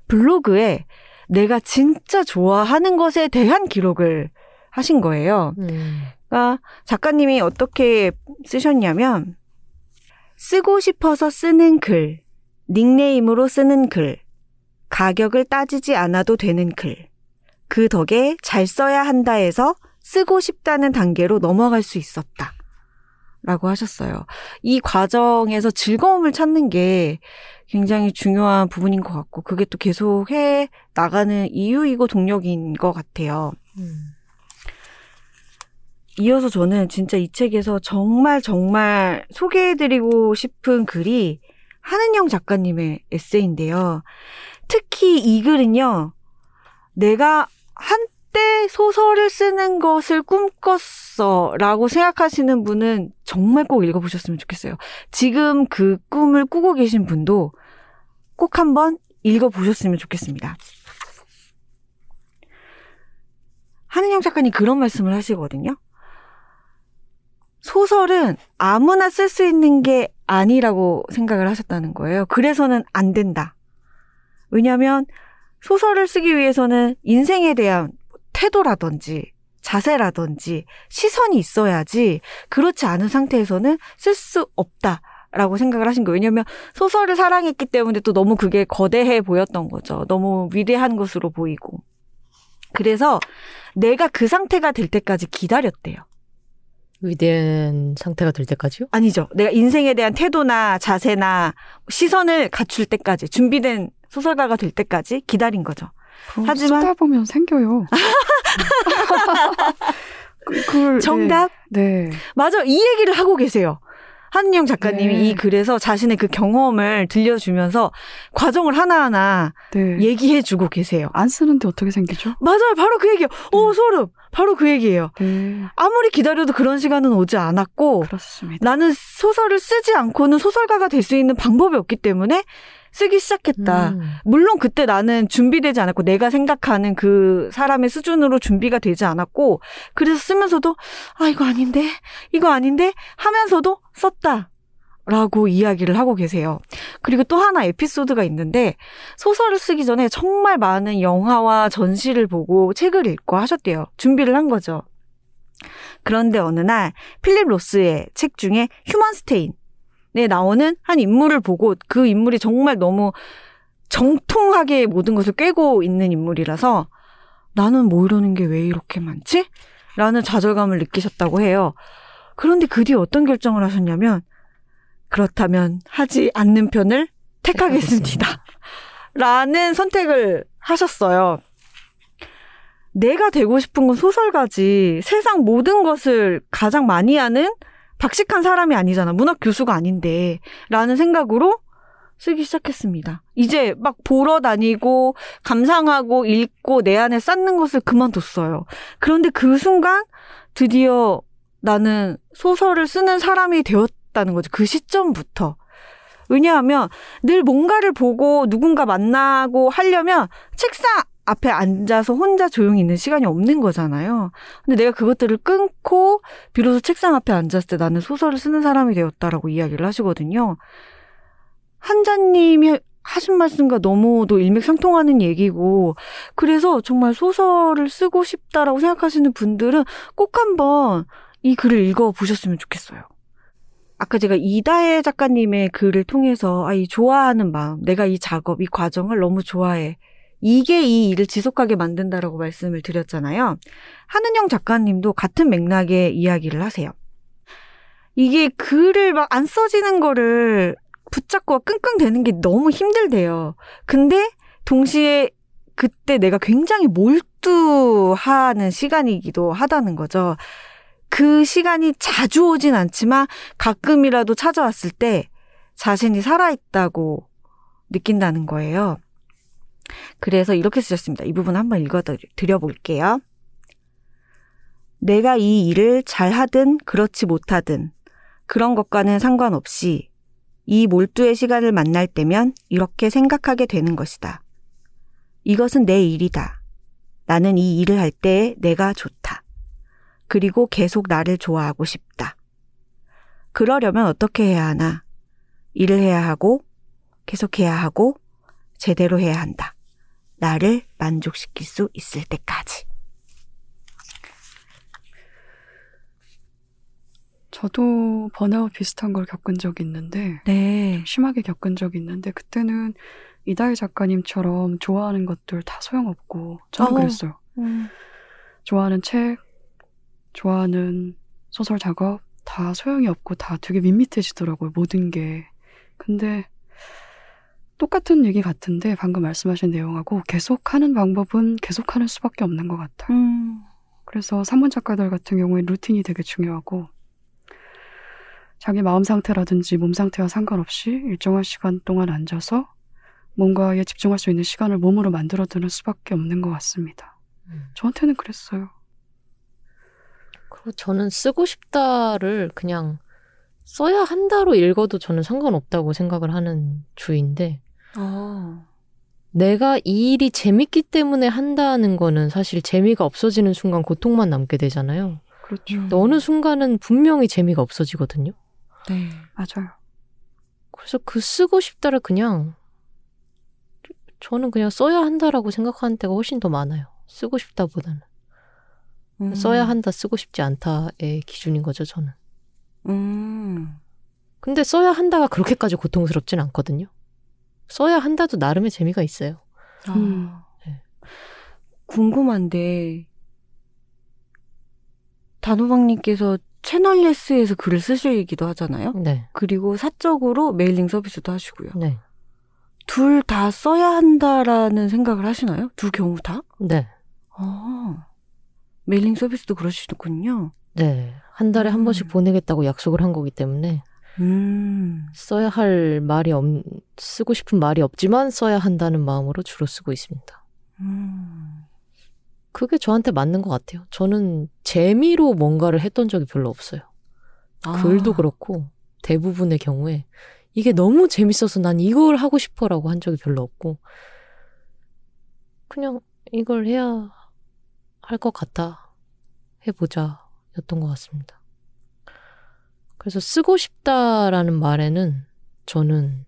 블로그에 내가 진짜 좋아하는 것에 대한 기록을 하신 거예요. 그러니까 작가님이 어떻게 쓰셨냐면 쓰고 싶어서 쓰는 글, 닉네임으로 쓰는 글, 가격을 따지지 않아도 되는 글, 그 덕에 잘 써야 한다 해서 쓰고 싶다는 단계로 넘어갈 수 있었다 라고 하셨어요. 이 과정에서 즐거움을 찾는 게 굉장히 중요한 부분인 것 같고 그게 또 계속 해 나가는 이유이고 동력인 것 같아요. 이어서 저는 진짜 이 책에서 정말 소개해드리고 싶은 글이 한은영 작가님의 에세이인데요. 특히 이 글은요. 내가 한때 소설을 쓰는 것을 꿈꿨어 라고 생각하시는 분은 정말 꼭 읽어보셨으면 좋겠어요. 지금 그 꿈을 꾸고 계신 분도 꼭 한번 읽어보셨으면 좋겠습니다. 한은영 작가님 그런 말씀을 하시거든요. 소설은 아무나 쓸 수 있는 게 아니라고 생각을 하셨다는 거예요. 그래서는 안 된다. 왜냐하면 소설을 쓰기 위해서는 인생에 대한 태도라든지 자세라든지 시선이 있어야지 그렇지 않은 상태에서는 쓸 수 없다라고 생각을 하신 거예요. 왜냐하면 소설을 사랑했기 때문에 또 너무 그게 거대해 보였던 거죠. 너무 위대한 것으로 보이고. 그래서 내가 그 상태가 될 때까지 기다렸대요. 위대한 상태가 될 때까지요? 아니죠. 내가 인생에 대한 태도나 자세나 시선을 갖출 때까지, 준비된 소설가가 될 때까지 기다린 거죠. 하지만 쓰다 보면 생겨요. 그걸, 정답? 네. 맞아. 이 얘기를 하고 계세요. 한은영 작가님이 네. 이 글에서 자신의 그 경험을 들려주면서 과정을 하나하나 네. 얘기해주고 계세요. 안 쓰는데 어떻게 생기죠? 맞아요. 바로 그 얘기예요. 네. 오, 소름. 바로 그 얘기예요. 네. 아무리 기다려도 그런 시간은 오지 않았고 그렇습니다. 나는 소설을 쓰지 않고는 소설가가 될 수 있는 방법이 없기 때문에 쓰기 시작했다. 물론 그때 나는 준비되지 않았고 내가 생각하는 그 사람의 수준으로 준비가 되지 않았고 그래서 쓰면서도 아 이거 아닌데 하면서도 썼다라고 이야기를 하고 계세요. 그리고 또 하나 에피소드가 있는데 소설을 쓰기 전에 정말 많은 영화와 전시를 보고 책을 읽고 하셨대요. 준비를 한 거죠. 그런데 어느 날 필립 로스의 책 중에 휴먼 스테인 네, 나오는 한 인물을 보고 그 인물이 정말 너무 정통하게 모든 것을 꿰고 있는 인물이라서 나는 뭐 이러는 게 왜 이렇게 많지? 라는 좌절감을 느끼셨다고 해요. 그런데 그 뒤에 어떤 결정을 하셨냐면 그렇다면 하지 않는 편을 택하겠습니다. 라는 선택을 하셨어요. 내가 되고 싶은 건 소설가지 세상 모든 것을 가장 많이 하는 박식한 사람이 아니잖아. 문학 교수가 아닌데 라는 생각으로 쓰기 시작했습니다. 이제 막 보러 다니고 감상하고 읽고 내 안에 쌓는 것을 그만뒀어요. 그런데 그 순간 드디어 나는 소설을 쓰는 사람이 되었다는 거죠. 그 시점부터. 왜냐하면 늘 뭔가를 보고 누군가 만나고 하려면 책상 앞에 앉아서 혼자 조용히 있는 시간이 없는 거잖아요. 근데 내가 그것들을 끊고 비로소 책상 앞에 앉았을 때 나는 소설을 쓰는 사람이 되었다라고 이야기를 하시거든요. 한자님이 하신 말씀과 너무도 일맥상통하는 얘기고 그래서 정말 소설을 쓰고 싶다라고 생각하시는 분들은 꼭 한번 이 글을 읽어보셨으면 좋겠어요. 아까 제가 이다혜 작가님의 글을 통해서 이 좋아하는 마음, 내가 이 작업, 이 과정을 너무 좋아해. 이게 이 일을 지속하게 만든다라고 말씀을 드렸잖아요. 한은영 작가님도 같은 맥락의 이야기를 하세요. 이게 글을 막 안 써지는 거를 붙잡고 끙끙대는 게 너무 힘들대요. 근데 동시에 그때 내가 굉장히 몰두하는 시간이기도 하다는 거죠. 그 시간이 자주 오진 않지만 가끔이라도 찾아왔을 때 자신이 살아있다고 느낀다는 거예요. 그래서 이렇게 쓰셨습니다. 이 부분 한번 읽어드려볼게요. 내가 이 일을 잘하든 그렇지 못하든 그런 것과는 상관없이 이 몰두의 시간을 만날 때면 이렇게 생각하게 되는 것이다. 이것은 내 일이다. 나는 이 일을 할 때에 내가 좋다. 그리고 계속 나를 좋아하고 싶다. 그러려면 어떻게 해야 하나? 일을 해야 하고 계속해야 하고 제대로 해야 한다. 나를 만족시킬 수 있을 때까지. 저도 번아웃 비슷한 걸 겪은 적이 있는데 네. 심하게 겪은 적이 있는데 그때는 이다혜 작가님처럼 좋아하는 것들 다 소용없고 저는 그랬어요. 좋아하는 책, 좋아하는 소설 작업 다 소용이 없고 다 되게 밋밋해지더라고요. 모든 게. 근데 똑같은 얘기 같은데 방금 말씀하신 내용하고 계속하는 방법은 계속하는 수밖에 없는 것 같아요. 그래서 산문 작가들 같은 경우에 루틴이 되게 중요하고 자기 마음 상태라든지 몸 상태와 상관없이 일정한 시간 동안 앉아서 뭔가에 집중할 수 있는 시간을 몸으로 만들어두는 수밖에 없는 것 같습니다. 저한테는 그랬어요. 그리고 저는 쓰고 싶다를 그냥 써야 한다로 읽어도 저는 상관없다고 생각을 하는 주의인데 내가 이 일이 재밌기 때문에 한다는 거는 사실 재미가 없어지는 순간 고통만 남게 되잖아요. 그렇죠. 어느 순간은 분명히 재미가 없어지거든요. 네, 맞아요. 그래서 그 쓰고 싶다를 그냥 저는 그냥 써야 한다라고 생각하는 때가 훨씬 더 많아요. 쓰고 싶다보다는. 써야 한다, 쓰고 싶지 않다의 기준인 거죠, 저는. 근데 써야 한다가 그렇게까지 고통스럽진 않거든요. 써야 한다도 나름의 재미가 있어요. 네. 궁금한데 단호박님께서 채널예스에서 글을 쓰시기도 하잖아요. 네. 그리고 사적으로 메일링 서비스도 하시고요. 네. 둘 다 써야 한다라는 생각을 하시나요? 두 경우 다? 네. 아, 메일링 서비스도 그러시군요. 네. 한 달에 한 번씩 보내겠다고 약속을 한 거기 때문에 써야 할 말이 쓰고 싶은 말이 없지만 써야 한다는 마음으로 주로 쓰고 있습니다. 그게 저한테 맞는 것 같아요. 저는 재미로 뭔가를 했던 적이 별로 없어요. 아. 글도 그렇고 대부분의 경우에 이게 너무 재밌어서 난 이걸 하고 싶어라고 한 적이 별로 없고 그냥 이걸 해야 할 것 같아 해보자 였던 것 같습니다. 그래서 쓰고 싶다라는 말에는 저는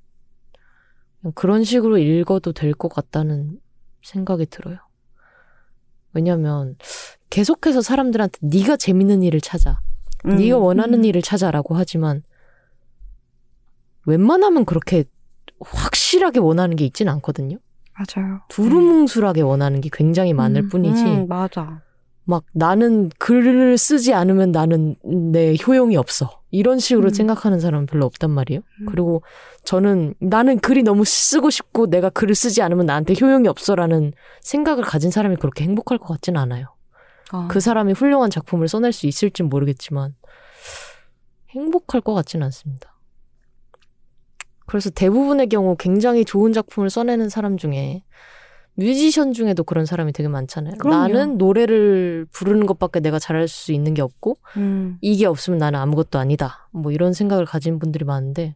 그런 식으로 읽어도 될 것 같다는 생각이 들어요. 왜냐하면 계속해서 사람들한테 네가 재밌는 일을 찾아, 네가 원하는 일을 찾아라고 하지만 웬만하면 그렇게 확실하게 원하는 게 있진 않거든요. 맞아요. 두루뭉술하게 원하는 게 굉장히 많을 뿐이지. 맞아. 막 나는 글을 쓰지 않으면 나는 내 효용이 없어. 이런 식으로 생각하는 사람은 별로 없단 말이에요. 그리고 저는 나는 글이 너무 쓰고 싶고 내가 글을 쓰지 않으면 나한테 효용이 없어라는 생각을 가진 사람이 그렇게 행복할 것 같진 않아요. 아. 그 사람이 훌륭한 작품을 써낼 수 있을진 모르겠지만 행복할 것 같진 않습니다. 그래서 대부분의 경우 굉장히 좋은 작품을 써내는 사람 중에 뮤지션 중에도 그런 사람이 되게 많잖아요. 그럼요. 나는 노래를 부르는 것밖에 내가 잘할 수 있는 게 없고 이게 없으면 나는 아무것도 아니다. 뭐 이런 생각을 가진 분들이 많은데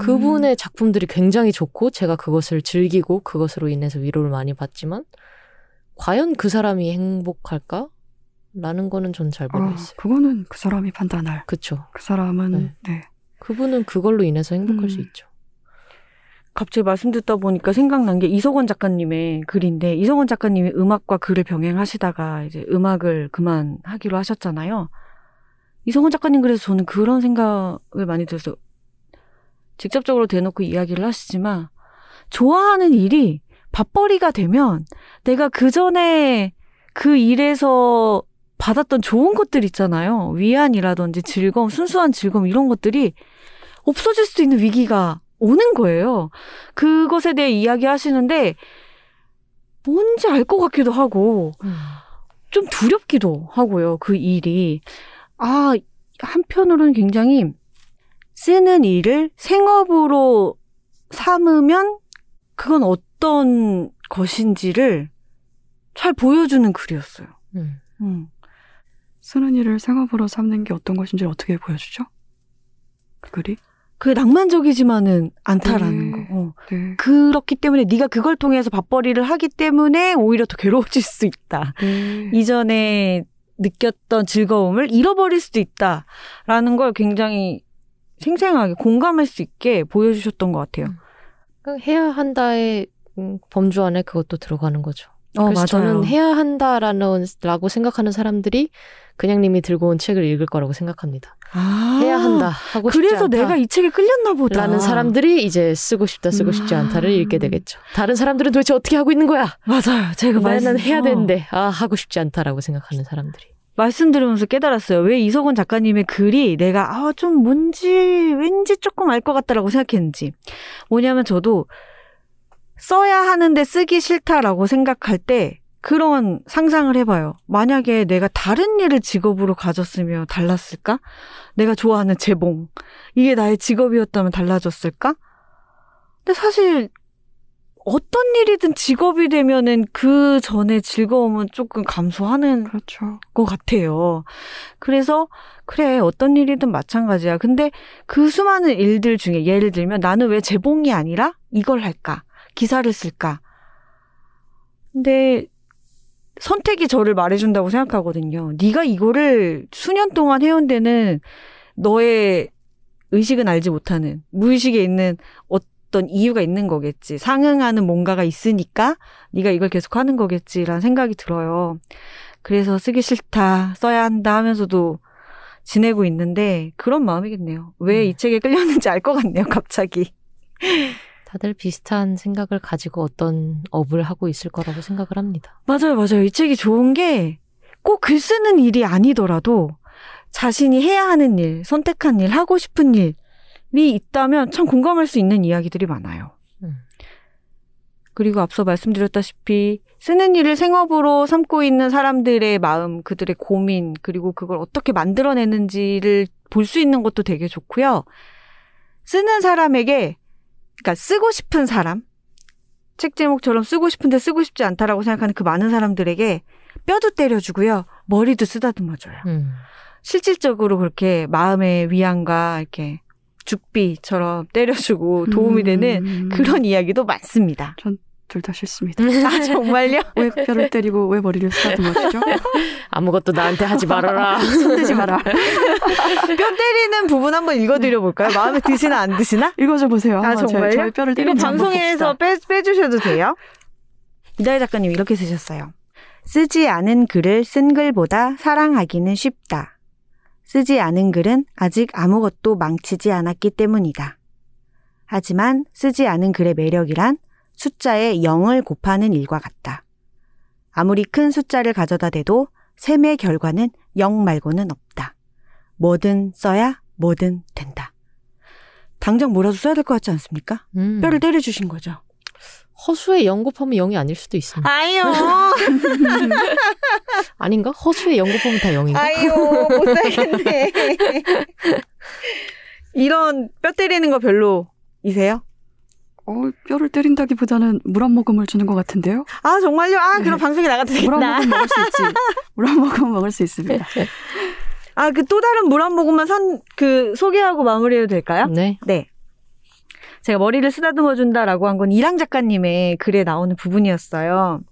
그분의 작품들이 굉장히 좋고 제가 그것을 즐기고 그것으로 인해서 위로를 많이 받지만 과연 그 사람이 행복할까? 라는 거는 전 잘 모르겠어요. 아, 그거는 그 사람이 판단할. 그쵸. 그 사람은 네. 그분은 그걸로 인해서 행복할 수 있죠. 갑자기 말씀 듣다 보니까 생각난 게 이석원 작가님의 글인데, 이석원 작가님이 음악과 글을 병행하시다가 이제 음악을 그만하기로 하셨잖아요. 이석원 작가님 그래서 저는 그런 생각을 많이 들었어요. 직접적으로 대놓고 이야기를 하시지만, 좋아하는 일이 밥벌이가 되면 내가 그 전에 그 일에서 받았던 좋은 것들 있잖아요. 위안이라든지 즐거움, 순수한 즐거움 이런 것들이 없어질 수도 있는 위기가 오는 거예요. 그것에 대해 이야기하시는데 뭔지 알 것 같기도 하고 좀 두렵기도 하고요. 그 일이. 아, 한편으로는 굉장히 쓰는 일을 생업으로 삼으면 그건 어떤 것인지를 잘 보여주는 글이었어요. 쓰는 일을 생업으로 삼는 게 어떤 것인지를 어떻게 보여주죠? 그 글이? 그게 낭만적이지만은 않다라는 거. 네. 그렇기 때문에 네가 그걸 통해서 밥벌이를 하기 때문에 오히려 더 괴로워질 수 있다. 이전에 느꼈던 즐거움을 잃어버릴 수도 있다라는 걸 굉장히 생생하게 공감할 수 있게 보여주셨던 것 같아요. 해야 한다의 범주 안에 그것도 들어가는 거죠. 그래서 맞아요. 저는 해야 한다라고 생각하는 사람들이 그냥님이 들고 온 책을 읽을 거라고 생각합니다. 아, 해야 한다 하고 싶지 그래서 않다. 내가 이 책에 끌렸나 보다. 라는 사람들이 이제 쓰고 싶다 쓰고 싶지 않다를 읽게 되겠죠. 다른 사람들은 도대체 어떻게 하고 있는 거야. 맞아요. 제가 나는 해야 되는데 하고 싶지 않다라고 생각하는 사람들이. 말씀드리면서 깨달았어요. 왜 이석원 작가님의 글이 내가 좀 뭔지 왠지 조금 알 것 같다라고 생각했는지. 뭐냐면 저도 써야 하는데 쓰기 싫다라고 생각할 때 그런 상상을 해봐요. 만약에 내가 다른 일을 직업으로 가졌으면 달랐을까? 내가 좋아하는 재봉. 이게 나의 직업이었다면 달라졌을까? 근데 사실 어떤 일이든 직업이 되면은 그 전에 즐거움은 조금 감소하는 그렇죠. 것 같아요. 그래서 그래 어떤 일이든 마찬가지야. 근데 그 수많은 일들 중에 예를 들면 나는 왜 재봉이 아니라 이걸 할까? 기사를 쓸까? 근데 선택이 저를 말해준다고 생각하거든요. 네가 이거를 수년 동안 해온 데는 너의 의식은 알지 못하는 무의식에 있는 어떤 이유가 있는 거겠지. 상응하는 뭔가가 있으니까 네가 이걸 계속 하는 거겠지라는 생각이 들어요. 그래서 쓰기 싫다, 써야 한다 하면서도 지내고 있는데 그런 마음이겠네요. 왜 이 책에 끌렸는지 알 것 같네요, 갑자기. 다들 비슷한 생각을 가지고 어떤 업을 하고 있을 거라고 생각을 합니다. 맞아요, 맞아요. 이 책이 좋은 게 꼭 글 쓰는 일이 아니더라도 자신이 해야 하는 일, 선택한 일, 하고 싶은 일이 있다면 참 공감할 수 있는 이야기들이 많아요. 그리고 앞서 말씀드렸다시피 쓰는 일을 생업으로 삼고 있는 사람들의 마음, 그들의 고민, 그리고 그걸 어떻게 만들어내는지를 볼 수 있는 것도 되게 좋고요. 쓰는 사람에게, 그러니까 쓰고 싶은 사람, 책 제목처럼 쓰고 싶은데 쓰고 싶지 않다라고 생각하는 그 많은 사람들에게 뼈도 때려주고요. 머리도 쓰다듬어줘요. 실질적으로 그렇게 마음의 위안과 이렇게 죽비처럼 때려주고 도움이 되는 그런 이야기도 많습니다. 전 둘 다 싫습니다. 아, 정말요? 왜 뼈를 때리고 왜 머리를 쓰다듬어주죠? 아무것도 나한테 하지 말아라. 손대지 마라. 뼈 때리는 부분 한번 읽어드려 볼까요? 마음에 드시나 안 드시나? 읽어줘 보세요. 아, 정말요? 저희 뼈를 때리는 이거 방송에서 빼주셔도 돼요? 이다혜 작가님 이렇게 쓰셨어요. 쓰지 않은 글을 쓴 글보다 사랑하기는 쉽다. 쓰지 않은 글은 아직 아무것도 망치지 않았기 때문이다. 하지만 쓰지 않은 글의 매력이란 숫자에 0을 곱하는 일과 같다. 아무리 큰 숫자를 가져다 대도 셈의 결과는 0 말고는 없다. 뭐든 써야 뭐든 된다. 당장 뭐라도 써야 될 것 같지 않습니까? 뼈를 때려주신 거죠. 허수의 0 곱하면 0이 아닐 수도 있습니다. 아유. 아닌가? 허수의 0 곱하면 다 0인가? 아유, 못 살겠네. 이런 뼈 때리는 거 별로이세요? 뼈를 때린다기보다는 물 한 모금을 주는 것 같은데요. 아, 정말요? 아, 그럼 방송에 나가도 되겠다. 물 한 모금 먹을 수 있지. 물 한 모금 먹을 수 있습니다. 아, 그 또 다른 물 한 모금만 소개하고 마무리해도 될까요? 네. 네. 제가 머리를 쓰다듬어준다라고 한 건 이랑 작가님의 글에 나오는 부분이었어요.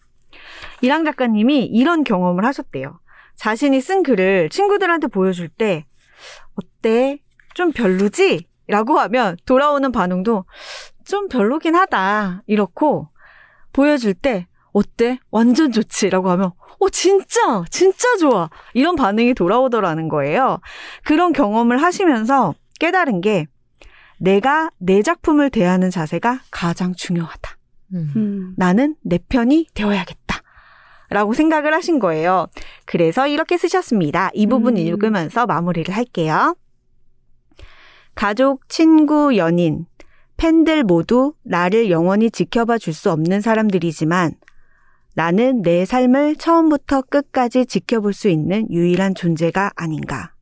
이랑 작가님이 이런 경험을 하셨대요. 자신이 쓴 글을 친구들한테 보여줄 때 어때? 좀 별로지? 라고 하면 돌아오는 반응도 좀 별로긴 하다 이렇고, 보여줄 때 어때? 완전 좋지? 라고 하면 진짜! 진짜 좋아! 이런 반응이 돌아오더라는 거예요. 그런 경험을 하시면서 깨달은 게 내가 내 작품을 대하는 자세가 가장 중요하다. 나는 내 편이 되어야겠다. 라고 생각을 하신 거예요. 그래서 이렇게 쓰셨습니다. 이 부분 읽으면서 마무리를 할게요. 가족, 친구, 연인, 팬들 모두 나를 영원히 지켜봐 줄 수 없는 사람들이지만 나는 내 삶을 처음부터 끝까지 지켜볼 수 있는 유일한 존재가 아닌가.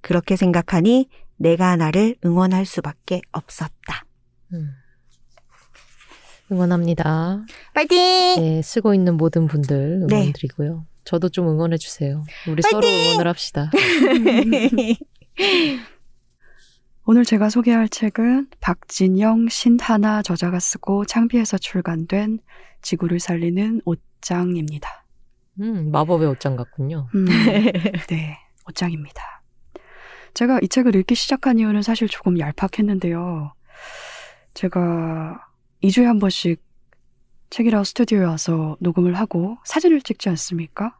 그렇게 생각하니 내가 나를 응원할 수밖에 없었다. 응원합니다. 파이팅! 네, 쓰고 있는 모든 분들 응원드리고요. 네. 저도 좀 응원해 주세요. 우리 파이팅! 서로 응원을 합시다. 오늘 제가 소개할 책은 박진영, 신하나 저자가 쓰고 창비에서 출간된 지구를 살리는 옷장입니다. 마법의 옷장 같군요. 네, 옷장입니다. 제가 이 책을 읽기 시작한 이유는 사실 조금 얄팍했는데요. 제가 2주에 한 번씩 책이라 스튜디오에 와서 녹음을 하고 사진을 찍지 않습니까?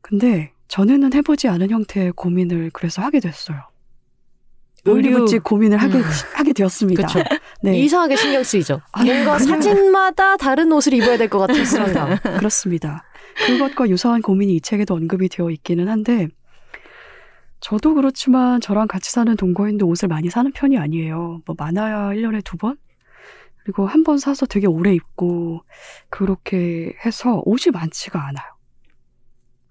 근데 전에는 해보지 않은 형태의 고민을 그래서 하게 됐어요. 오일이붙지 고민을 하게 되었습니다. 그쵸. 네. 이상하게 신경 쓰이죠. 뭔가 사진마다 다른 옷을 입어야 될 것 같은 생각. 그렇습니다. 그것과 유사한 고민이 이 책에도 언급이 되어 있기는 한데 저도 그렇지만 저랑 같이 사는 동거인도 옷을 많이 사는 편이 아니에요. 뭐 많아야 1년에 2번? 그리고 한 번 사서 되게 오래 입고 그렇게 해서 옷이 많지가 않아요.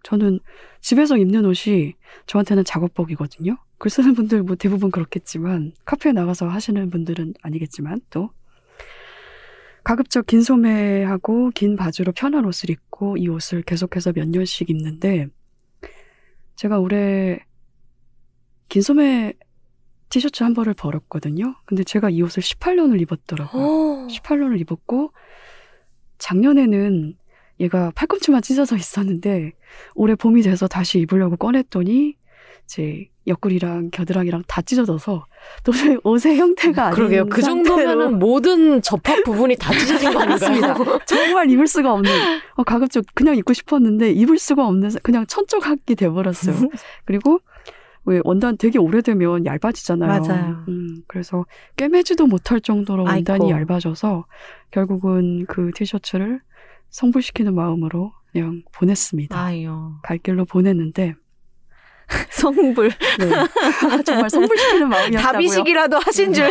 저는 집에서 입는 옷이 저한테는 작업복이거든요. 글 쓰는 분들 뭐 대부분 그렇겠지만 카페에 나가서 하시는 분들은 아니겠지만 또 가급적 긴 소매하고 긴 바지로 편한 옷을 입고 이 옷을 계속해서 몇 년씩 입는데 제가 올해 긴 소매 티셔츠 한 벌을 벌었거든요. 근데 제가 이 옷을 18년을 입었더라고요. 18년을 입었고 작년에는 얘가 팔꿈치만 찢어져 있었는데 올해 봄이 돼서 다시 입으려고 꺼냈더니 제 옆구리랑 겨드랑이랑 다 찢어져서 도저히 옷의 형태가 아닌 그러게요. 그 정도면은 모든 접합 부분이 다 찢어진 거 같습니다. 정말 입을 수가 없는 가급적 그냥 입고 싶었는데 입을 수가 없는 그냥 천조각이 돼버렸어요. 그리고 왜 원단 되게 오래되면 얇아지잖아요. 맞아요. 그래서 꿰매지도 못할 정도로 원단이 아이고. 얇아져서 결국은 그 티셔츠를 성불시키는 마음으로 그냥 보냈습니다. 아유. 갈 길로 보냈는데 성불. 네. 정말 성불시키는 마음이었다고요. 다비식이라도 하신 줄.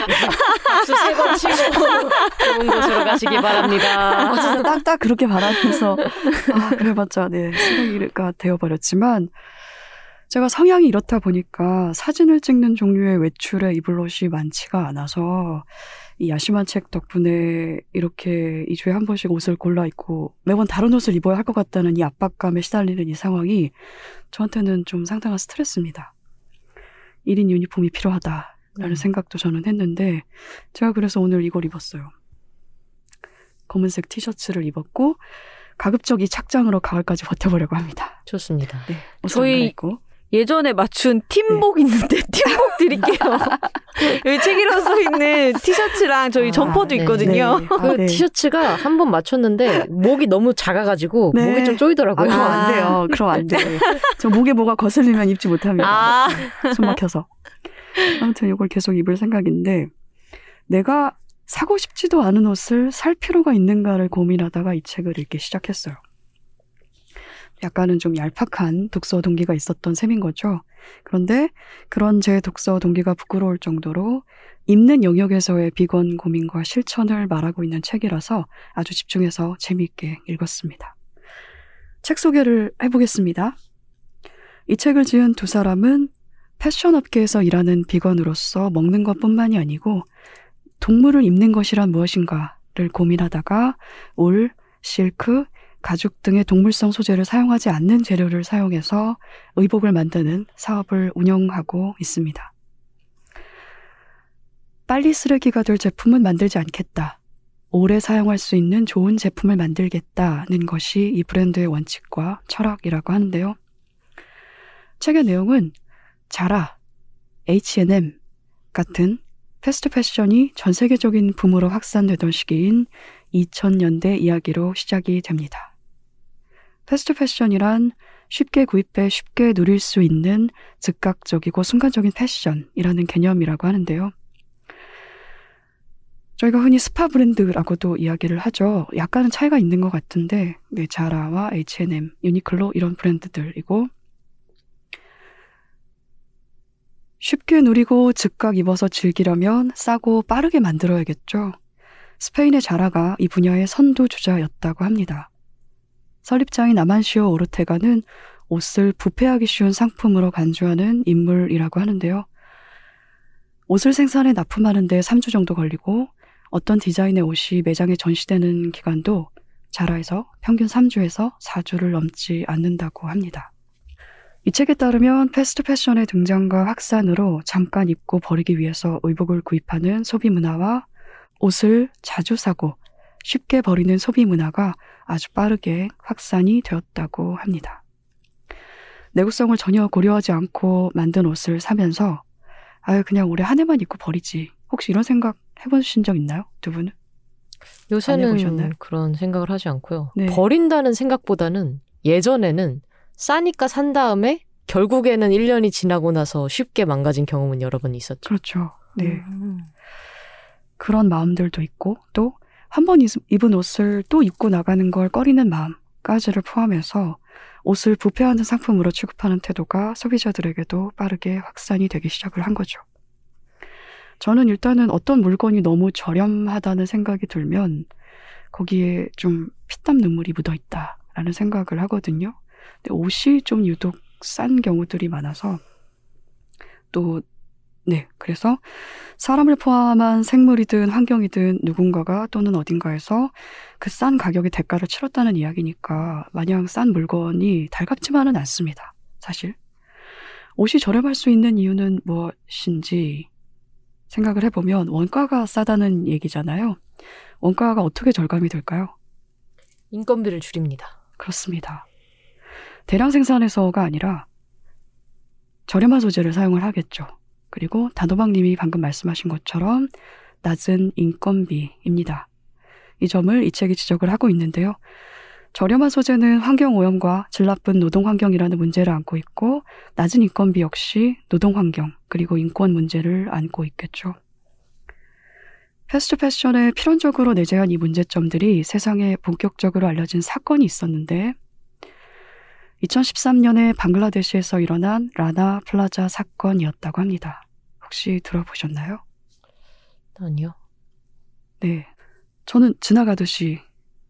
박수 세 번 치고 좋은 곳으로 가시기 바랍니다. 진짜 딱딱 그렇게 바라면서 그래봤자 네 쓰레기가 되어버렸지만 제가 성향이 이렇다 보니까 사진을 찍는 종류의 외출에 입을 옷이 많지가 않아서 이 야심한 책 덕분에 이렇게 2주에 한 번씩 옷을 골라 입고 매번 다른 옷을 입어야 할 것 같다는 이 압박감에 시달리는 이 상황이 저한테는 좀 상당한 스트레스입니다. 1인 유니폼이 필요하다라는 생각도 저는 했는데 제가 그래서 오늘 이걸 입었어요. 검은색 티셔츠를 입었고 가급적 이 착장으로 가을까지 버텨보려고 합니다. 좋습니다. 네, 저희 예전에 맞춘 팀복 네. 있는데 팀복 드릴게요. 여기 책이라고 써있는 티셔츠랑 저희 점퍼도 네, 있거든요. 네. 네. 티셔츠가 한 번 맞췄는데 목이 너무 작아가지고 네. 목이 좀 조이더라고요. 그럼 안 돼요. 그럼 안 돼요. 저 목에 뭐가 거슬리면 입지 못합니다. 숨 막혀서. 아무튼 이걸 계속 입을 생각인데 내가 사고 싶지도 않은 옷을 살 필요가 있는가를 고민하다가 이 책을 읽기 시작했어요. 약간은 좀 얄팍한 독서 동기가 있었던 셈인 거죠. 그런데 그런 제 독서 동기가 부끄러울 정도로 입는 영역에서의 비건 고민과 실천을 말하고 있는 책이라서 아주 집중해서 재미있게 읽었습니다. 책 소개를 해보겠습니다. 이 책을 지은 두 사람은 패션 업계에서 일하는 비건으로서 먹는 것뿐만이 아니고 동물을 입는 것이란 무엇인가를 고민하다가 울, 실크, 가죽 등의 동물성 소재를 사용하지 않는 재료를 사용해서 의복을 만드는 사업을 운영하고 있습니다. 빨리 쓰레기가 될 제품은 만들지 않겠다. 오래 사용할 수 있는 좋은 제품을 만들겠다는 것이 이 브랜드의 원칙과 철학이라고 하는데요. 책의 내용은 자라, H&M 같은 패스트 패션이 전 세계적인 붐으로 확산되던 시기인 2000년대 이야기로 시작이 됩니다. 패스트 패션이란 쉽게 구입해 쉽게 누릴 수 있는 즉각적이고 순간적인 패션이라는 개념이라고 하는데요. 저희가 흔히 스파 브랜드라고도 이야기를 하죠. 약간은 차이가 있는 것 같은데 네, 자라와 H&M, 유니클로 이런 브랜드들이고 쉽게 누리고 즉각 입어서 즐기려면 싸고 빠르게 만들어야겠죠. 스페인의 자라가 이 분야의 선두주자였다고 합니다. 설립자인 아만시오 오르테가는 옷을 부패하기 쉬운 상품으로 간주하는 인물이라고 하는데요. 옷을 생산해 납품하는 데 3주 정도 걸리고 어떤 디자인의 옷이 매장에 전시되는 기간도 자라에서 평균 3주에서 4주를 넘지 않는다고 합니다. 이 책에 따르면 패스트 패션의 등장과 확산으로 잠깐 입고 버리기 위해서 의복을 구입하는 소비 문화와 옷을 자주 사고 쉽게 버리는 소비 문화가 아주 빠르게 확산이 되었다고 합니다. 내구성을 전혀 고려하지 않고 만든 옷을 사면서 그냥 올해 한 해만 입고 버리지. 혹시 이런 생각 해보신 적 있나요? 두 분은? 요새는 그런 생각을 하지 않고요. 네. 버린다는 생각보다는 예전에는 싸니까 산 다음에 결국에는 1년이 지나고 나서 쉽게 망가진 경험은 여러 번 있었죠. 그렇죠. 네. 그런 마음들도 있고 또 한 번 입은 옷을 또 입고 나가는 걸 꺼리는 마음까지를 포함해서 옷을 부패하는 상품으로 취급하는 태도가 소비자들에게도 빠르게 확산이 되기 시작을 한 거죠. 저는 일단은 어떤 물건이 너무 저렴하다는 생각이 들면 거기에 좀 피땀 눈물이 묻어있다라는 생각을 하거든요. 근데 옷이 좀 유독 싼 경우들이 많아서 또 네, 그래서 사람을 포함한 생물이든 환경이든 누군가가 또는 어딘가에서 그 싼 가격의 대가를 치렀다는 이야기니까 마냥 싼 물건이 달갑지만은 않습니다. 사실. 옷이 저렴할 수 있는 이유는 무엇인지 생각을 해보면 원가가 싸다는 얘기잖아요. 원가가 어떻게 절감이 될까요? 인건비를 줄입니다. 그렇습니다. 대량 생산해서가 아니라 저렴한 소재를 사용을 하겠죠. 그리고 단호박님이 방금 말씀하신 것처럼 낮은 인건비입니다. 이 점을 이 책이 지적을 하고 있는데요. 저렴한 소재는 환경오염과 질 나쁜 노동환경이라는 문제를 안고 있고 낮은 인건비 역시 노동환경 그리고 인권 문제를 안고 있겠죠. 패스트 패션에 필연적으로 내재한 이 문제점들이 세상에 본격적으로 알려진 사건이 있었는데 2013년에 방글라데시에서 일어난 라나 플라자 사건이었다고 합니다. 혹시 들어보셨나요? 아니요. 네. 저는 지나가듯이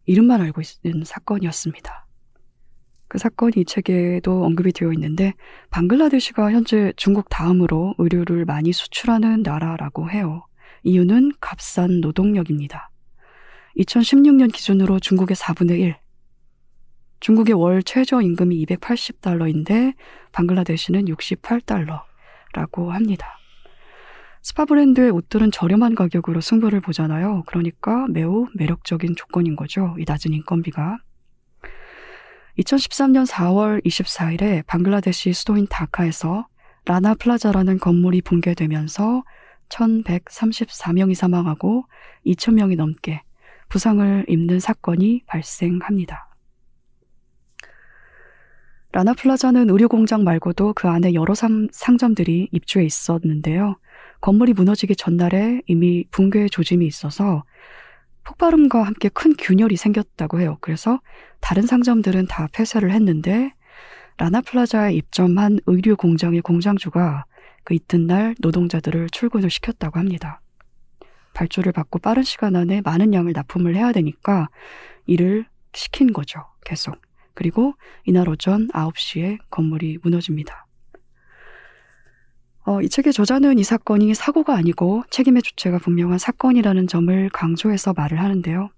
이름만 알고 있는 사건이었습니다. 그 사건이 이 책에도 언급이 되어 있는데 방글라데시가 현재 중국 다음으로 의류를 많이 수출하는 나라라고 해요. 이유는 값싼 노동력입니다. 2016년 기준으로 중국의 4분의 1. 중국의 월 최저임금이 280달러인데 방글라데시는 68달러라고 합니다. 스파 브랜드의 옷들은 저렴한 가격으로 승부를 보잖아요. 그러니까 매우 매력적인 조건인 거죠. 이 낮은 인건비가. 2013년 4월 24일에 방글라데시 수도인 다카에서 라나 플라자라는 건물이 붕괴되면서 1,134명이 사망하고 2,000명이 넘게 부상을 입는 사건이 발생합니다. 라나 플라자는 의류 공장 말고도 그 안에 여러 상점들이 입주해 있었는데요. 건물이 무너지기 전날에 이미 붕괴 조짐이 있어서 폭발음과 함께 큰 균열이 생겼다고 해요. 그래서 다른 상점들은 다 폐쇄를 했는데 라나 플라자에 입점한 의류 공장의 공장주가 그 이튿날 노동자들을 출근을 시켰다고 합니다. 발주를 받고 빠른 시간 안에 많은 양을 납품을 해야 되니까 일을 시킨 거죠. 계속. 그리고 이날 오전 9시에 건물이 무너집니다. 이 책의 저자는 이 사건이 사고가 아니고 책임의 주체가 분명한 사건이라는 점을 강조해서 말을 하는데요.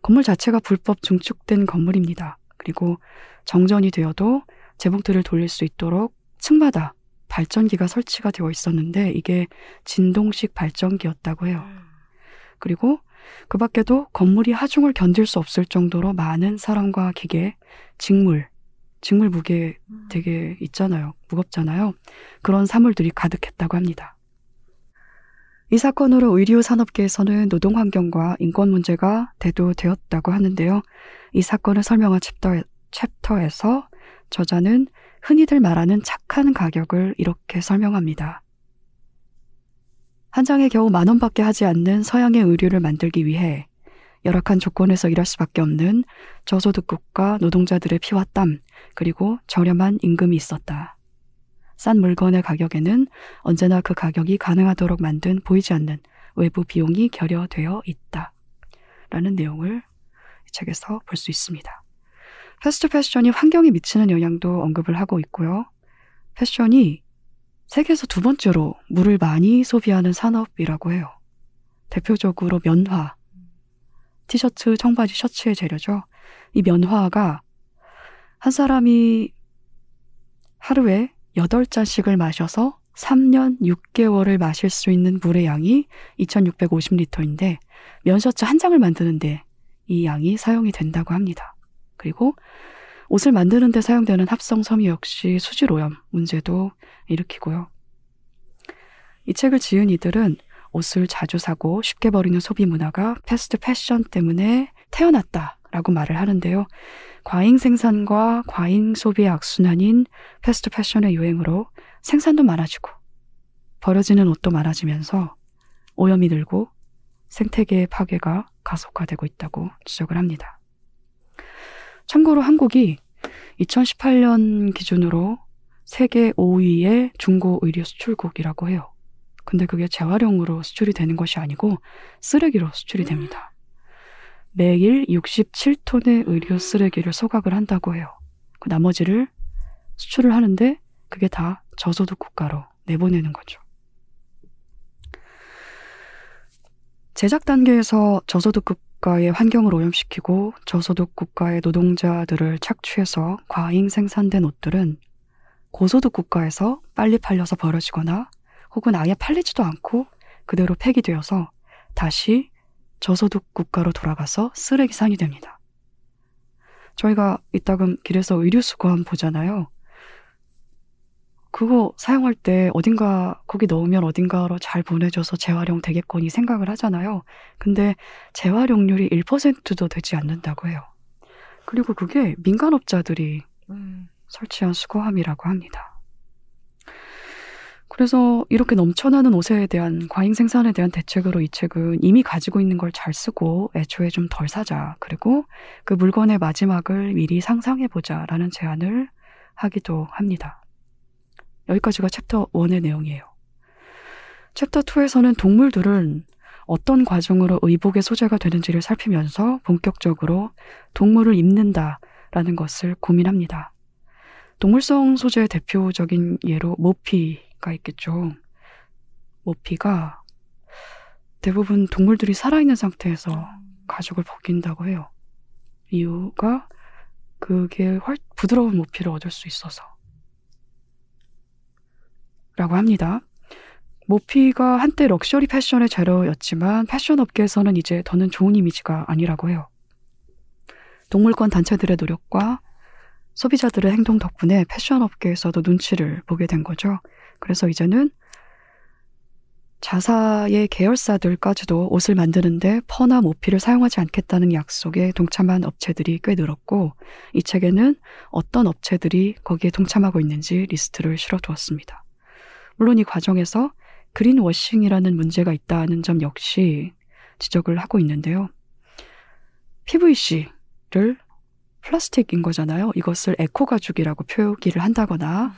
건물 자체가 불법 증축된 건물입니다. 그리고 정전이 되어도 재봉틀을 돌릴 수 있도록 층마다 발전기가 설치가 되어 있었는데 이게 진동식 발전기였다고 해요. 그리고 그 밖에도 건물이 하중을 견딜 수 없을 정도로 많은 사람과 기계, 직물 무게 되게 있잖아요. 무겁잖아요. 그런 사물들이 가득했다고 합니다. 이 사건으로 의류 산업계에서는 노동 환경과 인권 문제가 대두되었다고 하는데요. 이 사건을 설명한 챕터에서 저자는 흔히들 말하는 착한 가격을 이렇게 설명합니다. 한 장에 겨우 10,000원밖에 하지 않는 서양의 의류를 만들기 위해 열악한 조건에서 일할 수밖에 없는 저소득국가 노동자들의 피와 땀 그리고 저렴한 임금이 있었다. 싼 물건의 가격에는 언제나 그 가격이 가능하도록 만든 보이지 않는 외부 비용이 결여되어 있다. 라는 내용을 이 책에서 볼 수 있습니다. 패스트 패션이 환경에 미치는 영향도 언급을 하고 있고요. 패션이 세계에서 2번째로 물을 많이 소비하는 산업이라고 해요. 대표적으로 면화, 티셔츠, 청바지, 셔츠의 재료죠. 이 면화가 한 사람이 하루에 8잔씩을 마셔서 3년 6개월을 마실 수 있는 물의 양이 2,650리터인데 면셔츠 한 장을 만드는데 이 양이 사용이 된다고 합니다. 그리고 옷을 만드는 데 사용되는 합성 섬유 역시 수질 오염 문제도 일으키고요. 이 책을 지은 이들은 옷을 자주 사고 쉽게 버리는 소비 문화가 패스트 패션 때문에 태어났다라고 말을 하는데요. 과잉 생산과 과잉 소비의 악순환인 패스트 패션의 유행으로 생산도 많아지고 버려지는 옷도 많아지면서 오염이 늘고 생태계의 파괴가 가속화되고 있다고 지적을 합니다. 참고로 한국이 2018년 기준으로 세계 5위의 중고 의류 수출국이라고 해요. 근데 그게 재활용으로 수출이 되는 것이 아니고 쓰레기로 수출이 됩니다. 매일 67톤의 의류 쓰레기를 소각을 한다고 해요. 그 나머지를 수출을 하는데 그게 다 저소득 국가로 내보내는 거죠. 제작 단계에서 저소득 국가의 환경을 오염시키고 저소득 국가의 노동자들을 착취해서 과잉 생산된 옷들은 고소득 국가에서 빨리 팔려서 버려지거나 혹은 아예 팔리지도 않고 그대로 폐기되어서 다시 저소득 국가로 돌아가서 쓰레기 산이 됩니다. 저희가 이따금 길에서 의류 수거함 보잖아요. 그거 사용할 때 어딘가 거기 넣으면 어딘가로 잘 보내줘서 재활용 되겠거니 생각을 하잖아요. 근데 재활용률이 1%도 되지 않는다고 해요. 그리고 그게 민간업자들이 설치한 수거함이라고 합니다. 그래서 이렇게 넘쳐나는 옷에 대한 과잉 생산에 대한 대책으로 이 책은 이미 가지고 있는 걸 잘 쓰고 애초에 좀 덜 사자, 그리고 그 물건의 마지막을 미리 상상해보자 라는 제안을 하기도 합니다. 여기까지가 챕터 1의 내용이에요. 챕터 2에서는 동물들은 어떤 과정으로 의복의 소재가 되는지를 살피면서 본격적으로 동물을 입는다라는 것을 고민합니다. 동물성 소재의 대표적인 예로 모피가 있겠죠. 모피가 대부분 동물들이 살아있는 상태에서 가죽을 벗긴다고 해요. 이유가 그게 부드러운 모피를 얻을 수 있어서 라고 합니다. 모피가 한때 럭셔리 패션의 재료였지만 패션 업계에서는 이제 더는 좋은 이미지가 아니라고 해요. 동물권 단체들의 노력과 소비자들의 행동 덕분에 패션 업계에서도 눈치를 보게 된 거죠. 그래서 이제는 자사의 계열사들까지도 옷을 만드는데 퍼나 모피를 사용하지 않겠다는 약속에 동참한 업체들이 꽤 늘었고, 이 책에는 어떤 업체들이 거기에 동참하고 있는지 리스트를 실어두었습니다. 물론 이 과정에서 그린워싱이라는 문제가 있다는 점 역시 지적을 하고 있는데요. PVC를 플라스틱인 거잖아요. 이것을 에코가죽이라고 표기를 한다거나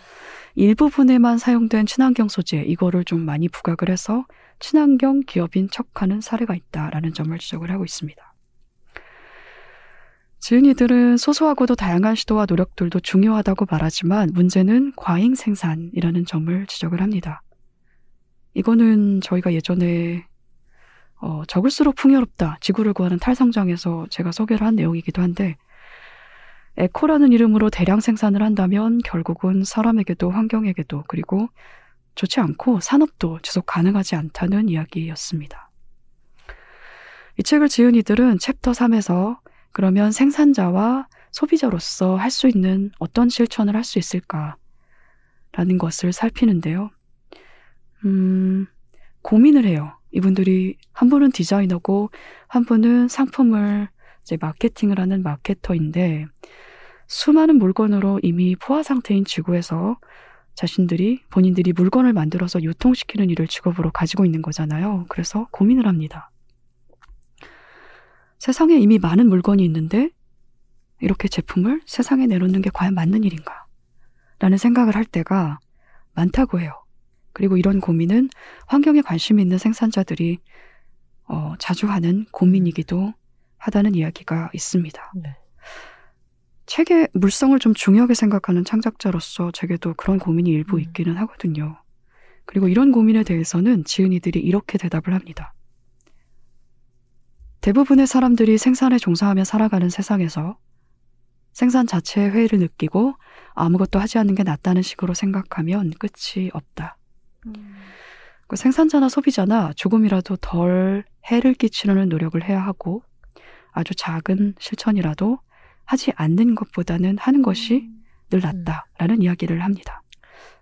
일부분에만 사용된 친환경 소재, 이거를 좀 많이 부각을 해서 친환경 기업인 척하는 사례가 있다라는 점을 지적을 하고 있습니다. 지은이들은 소소하고도 다양한 시도와 노력들도 중요하다고 말하지만 문제는 과잉 생산이라는 점을 지적을 합니다. 이거는 저희가 예전에 적을수록 풍요롭다, 지구를 구하는 탈성장에서 제가 소개를 한 내용이기도 한데, 에코라는 이름으로 대량 생산을 한다면 결국은 사람에게도 환경에게도 그리고 좋지 않고 산업도 지속 가능하지 않다는 이야기였습니다. 이 책을 지은 이들은 챕터 3에서 그러면 생산자와 소비자로서 할 수 있는 어떤 실천을 할 수 있을까라는 것을 살피는데요. 고민을 해요. 이분들이 한 분은 디자이너고 한 분은 상품을 이제 마케팅을 하는 마케터인데 수많은 물건으로 이미 포화 상태인 지구에서 본인들이 물건을 만들어서 유통시키는 일을 직업으로 가지고 있는 거잖아요. 그래서 고민을 합니다. 세상에 이미 많은 물건이 있는데 이렇게 제품을 세상에 내놓는 게 과연 맞는 일인가? 라는 생각을 할 때가 많다고 해요. 그리고 이런 고민은 환경에 관심이 있는 생산자들이 자주 하는 고민이기도 하다는 이야기가 있습니다. 네. 책의 물성을 좀 중요하게 생각하는 창작자로서 제게도 그런 고민이 일부 있기는 하거든요. 그리고 이런 고민에 대해서는 지은이들이 이렇게 대답을 합니다. 대부분의 사람들이 생산에 종사하며 살아가는 세상에서 생산 자체의 회의를 느끼고 아무것도 하지 않는 게 낫다는 식으로 생각하면 끝이 없다. 생산자나 소비자나 조금이라도 덜 해를 끼치려는 노력을 해야 하고, 아주 작은 실천이라도 하지 않는 것보다는 하는 것이 늘 낫다라는 이야기를 합니다.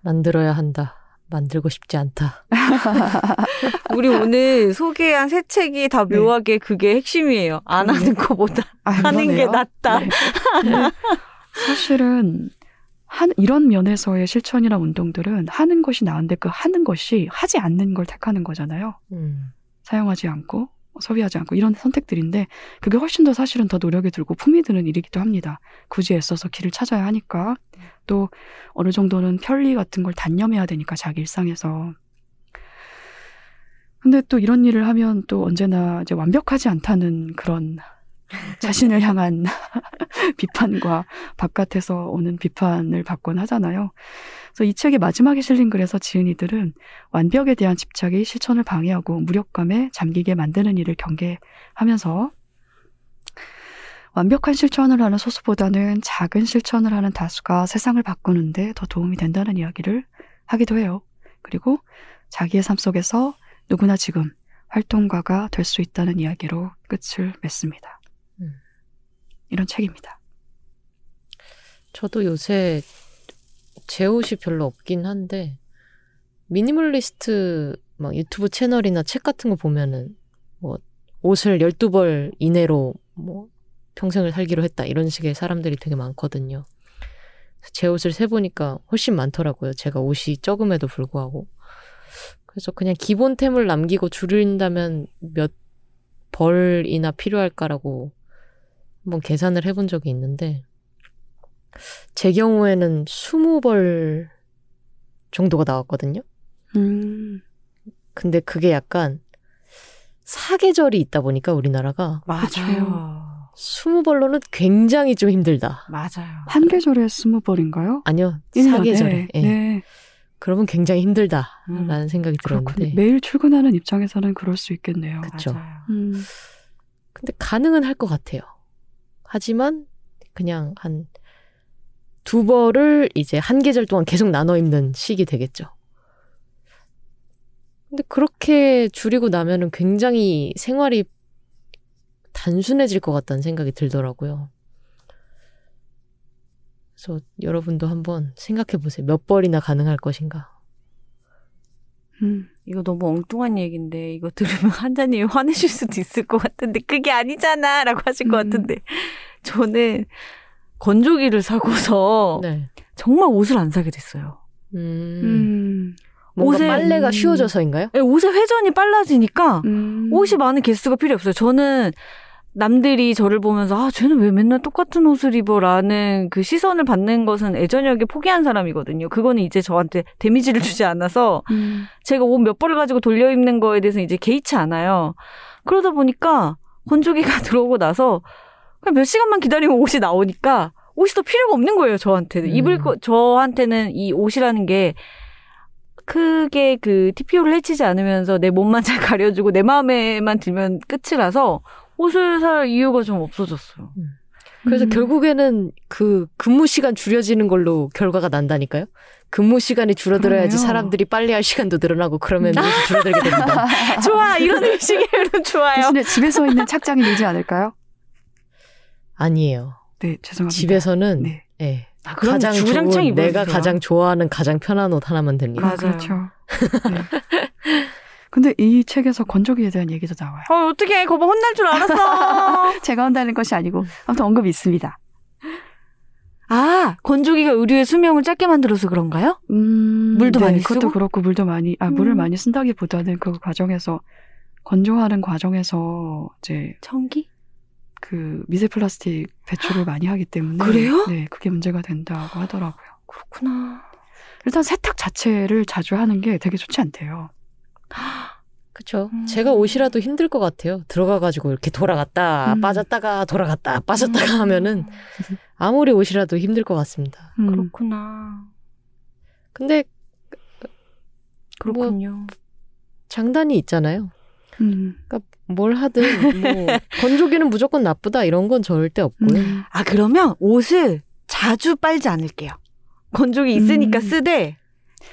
만들어야 한다. 만들고 싶지 않다. 우리 오늘 소개한 세 책이 다 묘하게 그게 핵심이에요. 안 하는 것보다 하는 게 낫다. 사실은 이런 면에서의 실천이나 운동들은 하는 것이 나은데 그 하는 것이 하지 않는 걸 택하는 거잖아요. 사용하지 않고 소비하지 않고 이런 선택들인데 그게 훨씬 더 사실은 더 노력이 들고 품이 드는 일이기도 합니다. 굳이 애써서 길을 찾아야 하니까, 또 어느 정도는 편리 같은 걸 단념해야 되니까 자기 일상에서. 근데 또 이런 일을 하면 또 언제나 이제 완벽하지 않다는 그런 자신을 향한 비판과 바깥에서 오는 비판을 받곤 하잖아요. 그래서 이 책의 마지막에 실린 글에서 지은이들은 완벽에 대한 집착이 실천을 방해하고 무력감에 잠기게 만드는 일을 경계하면서 완벽한 실천을 하는 소수보다는 작은 실천을 하는 다수가 세상을 바꾸는데 더 도움이 된다는 이야기를 하기도 해요. 그리고 자기의 삶 속에서 누구나 지금 활동가가 될 수 있다는 이야기로 끝을 맺습니다. 이런 책입니다. 저도 요새 제 옷이 별로 없긴 한데 미니멀리스트 막 유튜브 채널이나 책 같은 거 보면은 뭐 옷을 12벌 이내로 뭐 평생을 살기로 했다 이런 식의 사람들이 되게 많거든요. 제 옷을 세보니까 훨씬 많더라고요. 제가 옷이 적음에도 불구하고. 그래서 그냥 기본템을 남기고 줄인다면 몇 벌이나 필요할까라고 한번 계산을 해본 적이 있는데 제 경우에는 20벌 정도가 나왔거든요. 근데 그게 약간 사계절이 있다 보니까 우리나라가 맞아요. 20벌로는 굉장히 좀 힘들다. 맞아요. 한 계절에 20벌인가요? 아니요. 4계절에. 네. 네. 네. 그러면 굉장히 힘들다라는 생각이 들었는데. 매일 출근하는 입장에서는 그럴 수 있겠네요. 그렇죠. 근데 가능은 할 것 같아요. 하지만 그냥 한 2벌을 이제 한 계절 동안 계속 나눠 입는 식이 되겠죠. 근데 그렇게 줄이고 나면은 굉장히 생활이 단순해질 것 같다는 생각이 들더라고요. 그래서 여러분도 한번 생각해 보세요. 몇 벌이나 가능할 것인가. 이거 너무 엉뚱한 얘기인데 이거 들으면 한자님 화내실 수도 있을 것 같은데 그게 아니잖아 라고 하실 것 같은데 저는 건조기를 사고서 네. 정말 옷을 안 사게 됐어요. 뭔가 옷에, 빨래가 쉬워져서인가요? 네, 옷의 회전이 빨라지니까 옷이 많은 개수가 필요 없어요. 저는 남들이 저를 보면서 아 쟤는 왜 맨날 똑같은 옷을 입어라는 그 시선을 받는 것은 애저녁에 포기한 사람이거든요. 그거는 이제 저한테 데미지를 주지 않아서 제가 옷 몇 벌을 가지고 돌려 입는 거에 대해서는 이제 개의치 않아요. 그러다 보니까 건조기가 들어오고 나서 그냥 몇 시간만 기다리면 옷이 나오니까 옷이 더 필요가 없는 거예요. 저한테는 저한테는 이 옷이라는 게 크게 그 TPO를 해치지 않으면서 내 몸만 잘 가려주고 내 마음에만 들면 끝이라서 옷을 살 이유가 좀 없어졌어요. 그래서 결국에는 그 근무 시간 줄여지는 걸로 결과가 난다니까요. 근무 시간이 줄어들어야지 그래요. 사람들이 빨리 할 시간도 늘어나고 그러면 옷이 줄어들게 됩니다. 좋아. 이런 의식으로 좋아요. 대신에 집에서 있는 착장이 되지 않을까요? 아니에요. 네, 죄송합니다. 집에서는 네. 네. 아, 가장 좋은, 내가 가장 좋아하는 가장 편한 옷 하나만 됩니다. 맞아요. 그렇죠. 네. 근데 이 책에서 건조기에 대한 얘기도 나와요. 어떡해. 거봐 혼날 줄 알았어. 제가 혼나는 것이 아니고 아무튼 언급이 있습니다. 아, 건조기가 의류의 수명을 짧게 만들어서 그런가요? 물도 네, 많이 쓰고? 그것도 그렇고 물도 많이, 물을 많이 쓴다기보다는 그 과정에서 건조하는 과정에서 이제 전기? 그 미세 플라스틱 배출을 많이 하기 때문에 그래요? 네, 그게 문제가 된다고 하더라고요. 그렇구나. 일단 세탁 자체를 자주 하는 게 되게 좋지 않대요. 그렇죠. 제가 옷이라도 힘들 것 같아요. 들어가가지고 이렇게 돌아갔다 빠졌다가 돌아갔다 빠졌다가 하면은 아무리 옷이라도 힘들 것 같습니다. 그렇구나. 근데 그렇군요. 뭐 장단이 있잖아요. 그러니까 뭘 하든 뭐 건조기는 무조건 나쁘다 이런 건 절대 없고요. 아 그러면 옷을 자주 빨지 않을게요. 건조기 있으니까 쓰되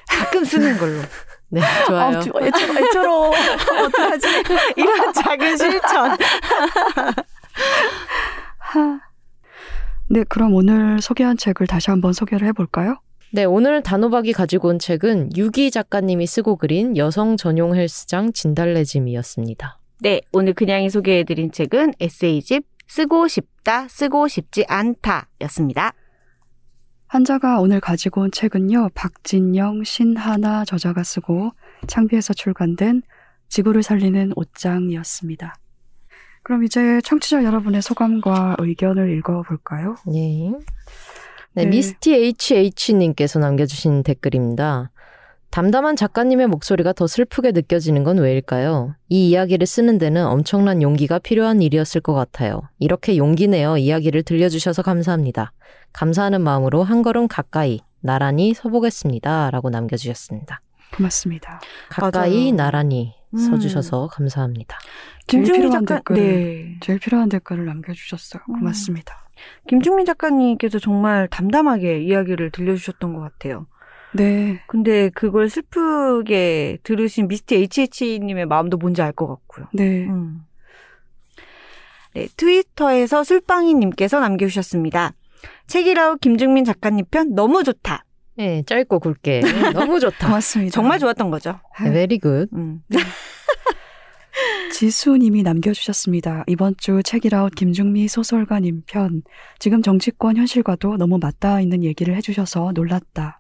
가끔 쓰는 걸로. 네, 좋아요. 애처로워. 어떡하지? 이런 작은 실천. 네, 그럼 오늘 소개한 책을 다시 한번 소개를 해볼까요? 네, 오늘 단호박이 가지고 온 책은 유기 작가님이 쓰고 그린 여성 전용 헬스장 진달래짐이었습니다. 네, 오늘 그냥이 소개해드린 책은 에세이집 쓰고 싶다, 쓰고 싶지 않다 였습니다. 한자가 오늘 가지고 온 책은요. 박진영, 신하나 저자가 쓰고 창비에서 출간된 지구를 살리는 옷장이었습니다. 그럼 이제 청취자 여러분의 소감과 의견을 읽어볼까요? 네. 네, 네. 미스티 HH님께서 남겨주신 댓글입니다. 담담한 작가님의 목소리가 더 슬프게 느껴지는 건 왜일까요? 이 이야기를 쓰는 데는 엄청난 용기가 필요한 일이었을 것 같아요. 이렇게 용기 내어 이야기를 들려주셔서 감사합니다. 감사하는 마음으로 한 걸음 가까이 나란히 서보겠습니다. 라고 남겨주셨습니다. 고맙습니다. 가까이 맞아요. 나란히 서주셔서 감사합니다. 김중민 작가님, 네. 제일 필요한 댓글을 남겨주셨어요. 고맙습니다. 김중민 작가님께서 정말 담담하게 이야기를 들려주셨던 것 같아요. 네. 근데 그걸 슬프게 들으신 미스티 HH님의 마음도 뭔지 알 것 같고요. 네. 네. 트위터에서 술빵이님께서 남겨주셨습니다. 책이라우 김중민 작가님 편 너무 좋다. 네, 짧고 굵게 너무 좋다. 맞습니다. 정말 좋았던 거죠. 네, very good. 네. 지수님이 남겨주셨습니다. 이번 주 책일아웃 김중미 소설가님 편. 지금 정치권 현실과도 너무 맞닿아 있는 얘기를 해주셔서 놀랐다.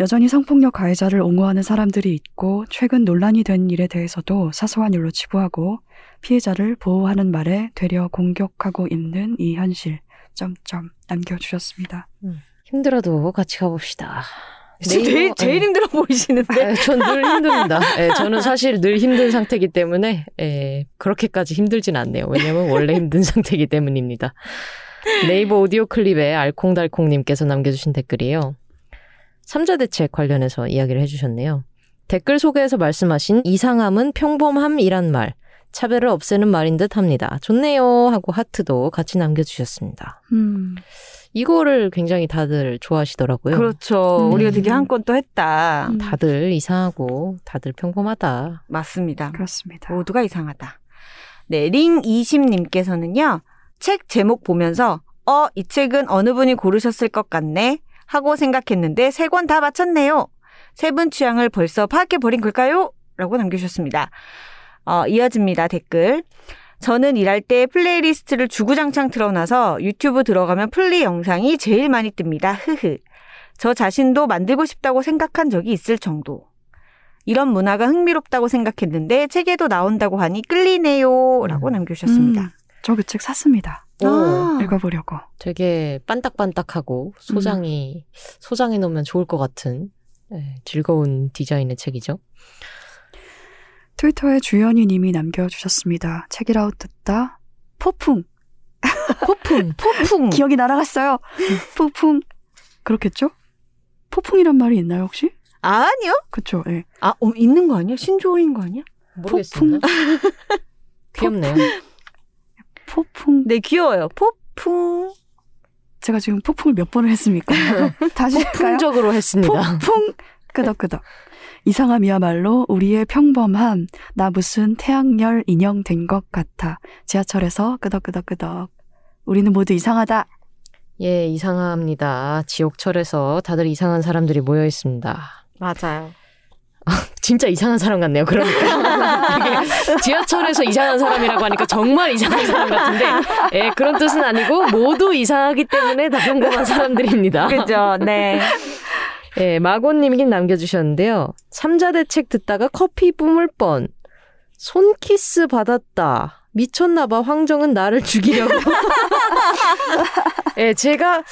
여전히 성폭력 가해자를 옹호하는 사람들이 있고 최근 논란이 된 일에 대해서도 사소한 일로 치부하고 피해자를 보호하는 말에 되려 공격하고 있는 이 현실. 점점 남겨주셨습니다. 힘들어도 같이 가봅시다. 제일 힘들어 보이시는데. 아유, 전 늘 힘듭니다. 예, 저는 사실 늘 힘든 상태이기 때문에 예, 그렇게까지 힘들진 않네요. 왜냐면 원래 힘든 상태이기 때문입니다. 네이버 오디오 클립에 알콩달콩님께서 남겨주신 댓글이에요. 3자 대책 관련해서 이야기를 해주셨네요. 댓글 소개에서 말씀하신 이상함은 평범함이란 말, 차별을 없애는 말인 듯 합니다. 좋네요 하고 하트도 같이 남겨주셨습니다. 이거를 굉장히 다들 좋아하시더라고요. 그렇죠. 우리가 되게 한 건 또 했다. 다들 이상하고 다들 평범하다. 맞습니다. 그렇습니다. 모두가 이상하다. 네, 링20님께서는요. 책 제목 보면서 이 책은 어느 분이 고르셨을 것 같네 하고 생각했는데 세 권 다 맞췄네요. 세 분 취향을 벌써 파악해버린 걸까요? 라고 남겨주셨습니다. 이어집니다. 댓글. 저는 일할 때 플레이리스트를 주구장창 틀어놔서 유튜브 들어가면 플리 영상이 제일 많이 뜹니다. 흐흐. 저 자신도 만들고 싶다고 생각한 적이 있을 정도. 이런 문화가 흥미롭다고 생각했는데 책에도 나온다고 하니 끌리네요. 라고 남겨주셨습니다. 저 그 책 샀습니다. 읽어보려고. 되게 반딱반딱하고 소장해 놓으면 좋을 것 같은 즐거운 디자인의 책이죠. 트위터에 주연이 님이 남겨주셨습니다. 책일아웃 듣다. 폭풍. 기억이 날아갔어요. 폭풍. 그렇겠죠? 폭풍이란 말이 있나요 혹시? 아니요. 그렇죠. 예. 있는 거 아니야? 신조어인 거 아니야? 모르겠습니다. 폭풍. 귀엽네요. 폭풍. 네, 귀여워요. 폭풍. 제가 지금 폭풍을 몇 번을 했습니까? 다시 폭풍적으로 했습니다. 폭풍. 끄덕끄덕. 이상함이야말로 우리의 평범함. 나 무슨 태양열 인형 된 것 같아. 지하철에서 끄덕끄덕끄덕. 우리는 모두 이상하다. 예, 이상합니다. 지옥철에서 다들 이상한 사람들이 모여 있습니다. 맞아요. 진짜 이상한 사람 같네요. 그러니까 지하철에서 이상한 사람이라고 하니까 정말 이상한 사람 같은데 예, 그런 뜻은 아니고 모두 이상하기 때문에 다 평범한 사람들입니다. 그죠. 네. 예, 마고님이긴 남겨주셨는데요. 3자 대책 듣다가 커피 뿜을 뻔. 손키스 받았다. 미쳤나봐. 황정은 나를 죽이려고. 예, 제가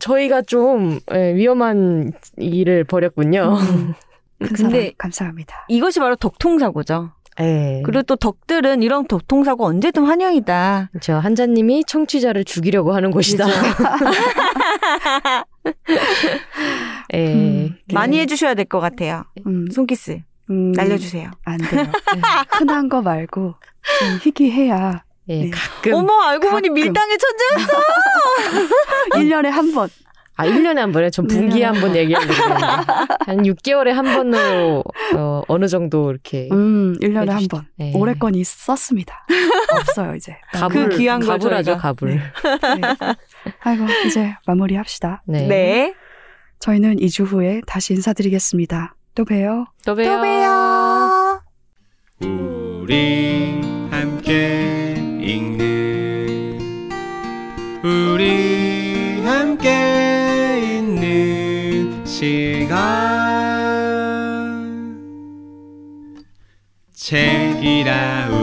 저희가 좀 위험한 일을 벌였군요. 근데 감사합니다. 이것이 바로 덕통사고죠. 예. 그리고 또 덕들은 이런 덕통사고 언제든 환영이다. 저 한자님이 청취자를 죽이려고 하는 곳이다. 예. 많이 해주셔야 될 것 같아요. 손키스 날려주세요. 안 돼요. 흔한 거 말고 좀 희귀해야. 예. 네. 가끔. 어머, 알고 보니 밀당의 천재였어. 1년에 한 번. 1년에 한 번에? 전 분기에 한 번 얘기하려고 한 6개월에 한 번으로 어느 정도 이렇게 1년에 한 번. 네. 올해 건 썼습니다. 없어요 이제. 그 귀한 거 저희가. 가불하죠, 가불. 네. 네. 아이고, 이제 마무리합시다. 네. 네. 저희는 2주 후에 다시 인사드리겠습니다. 또 봬요. 우리 함께 읽는 시간 책이라우.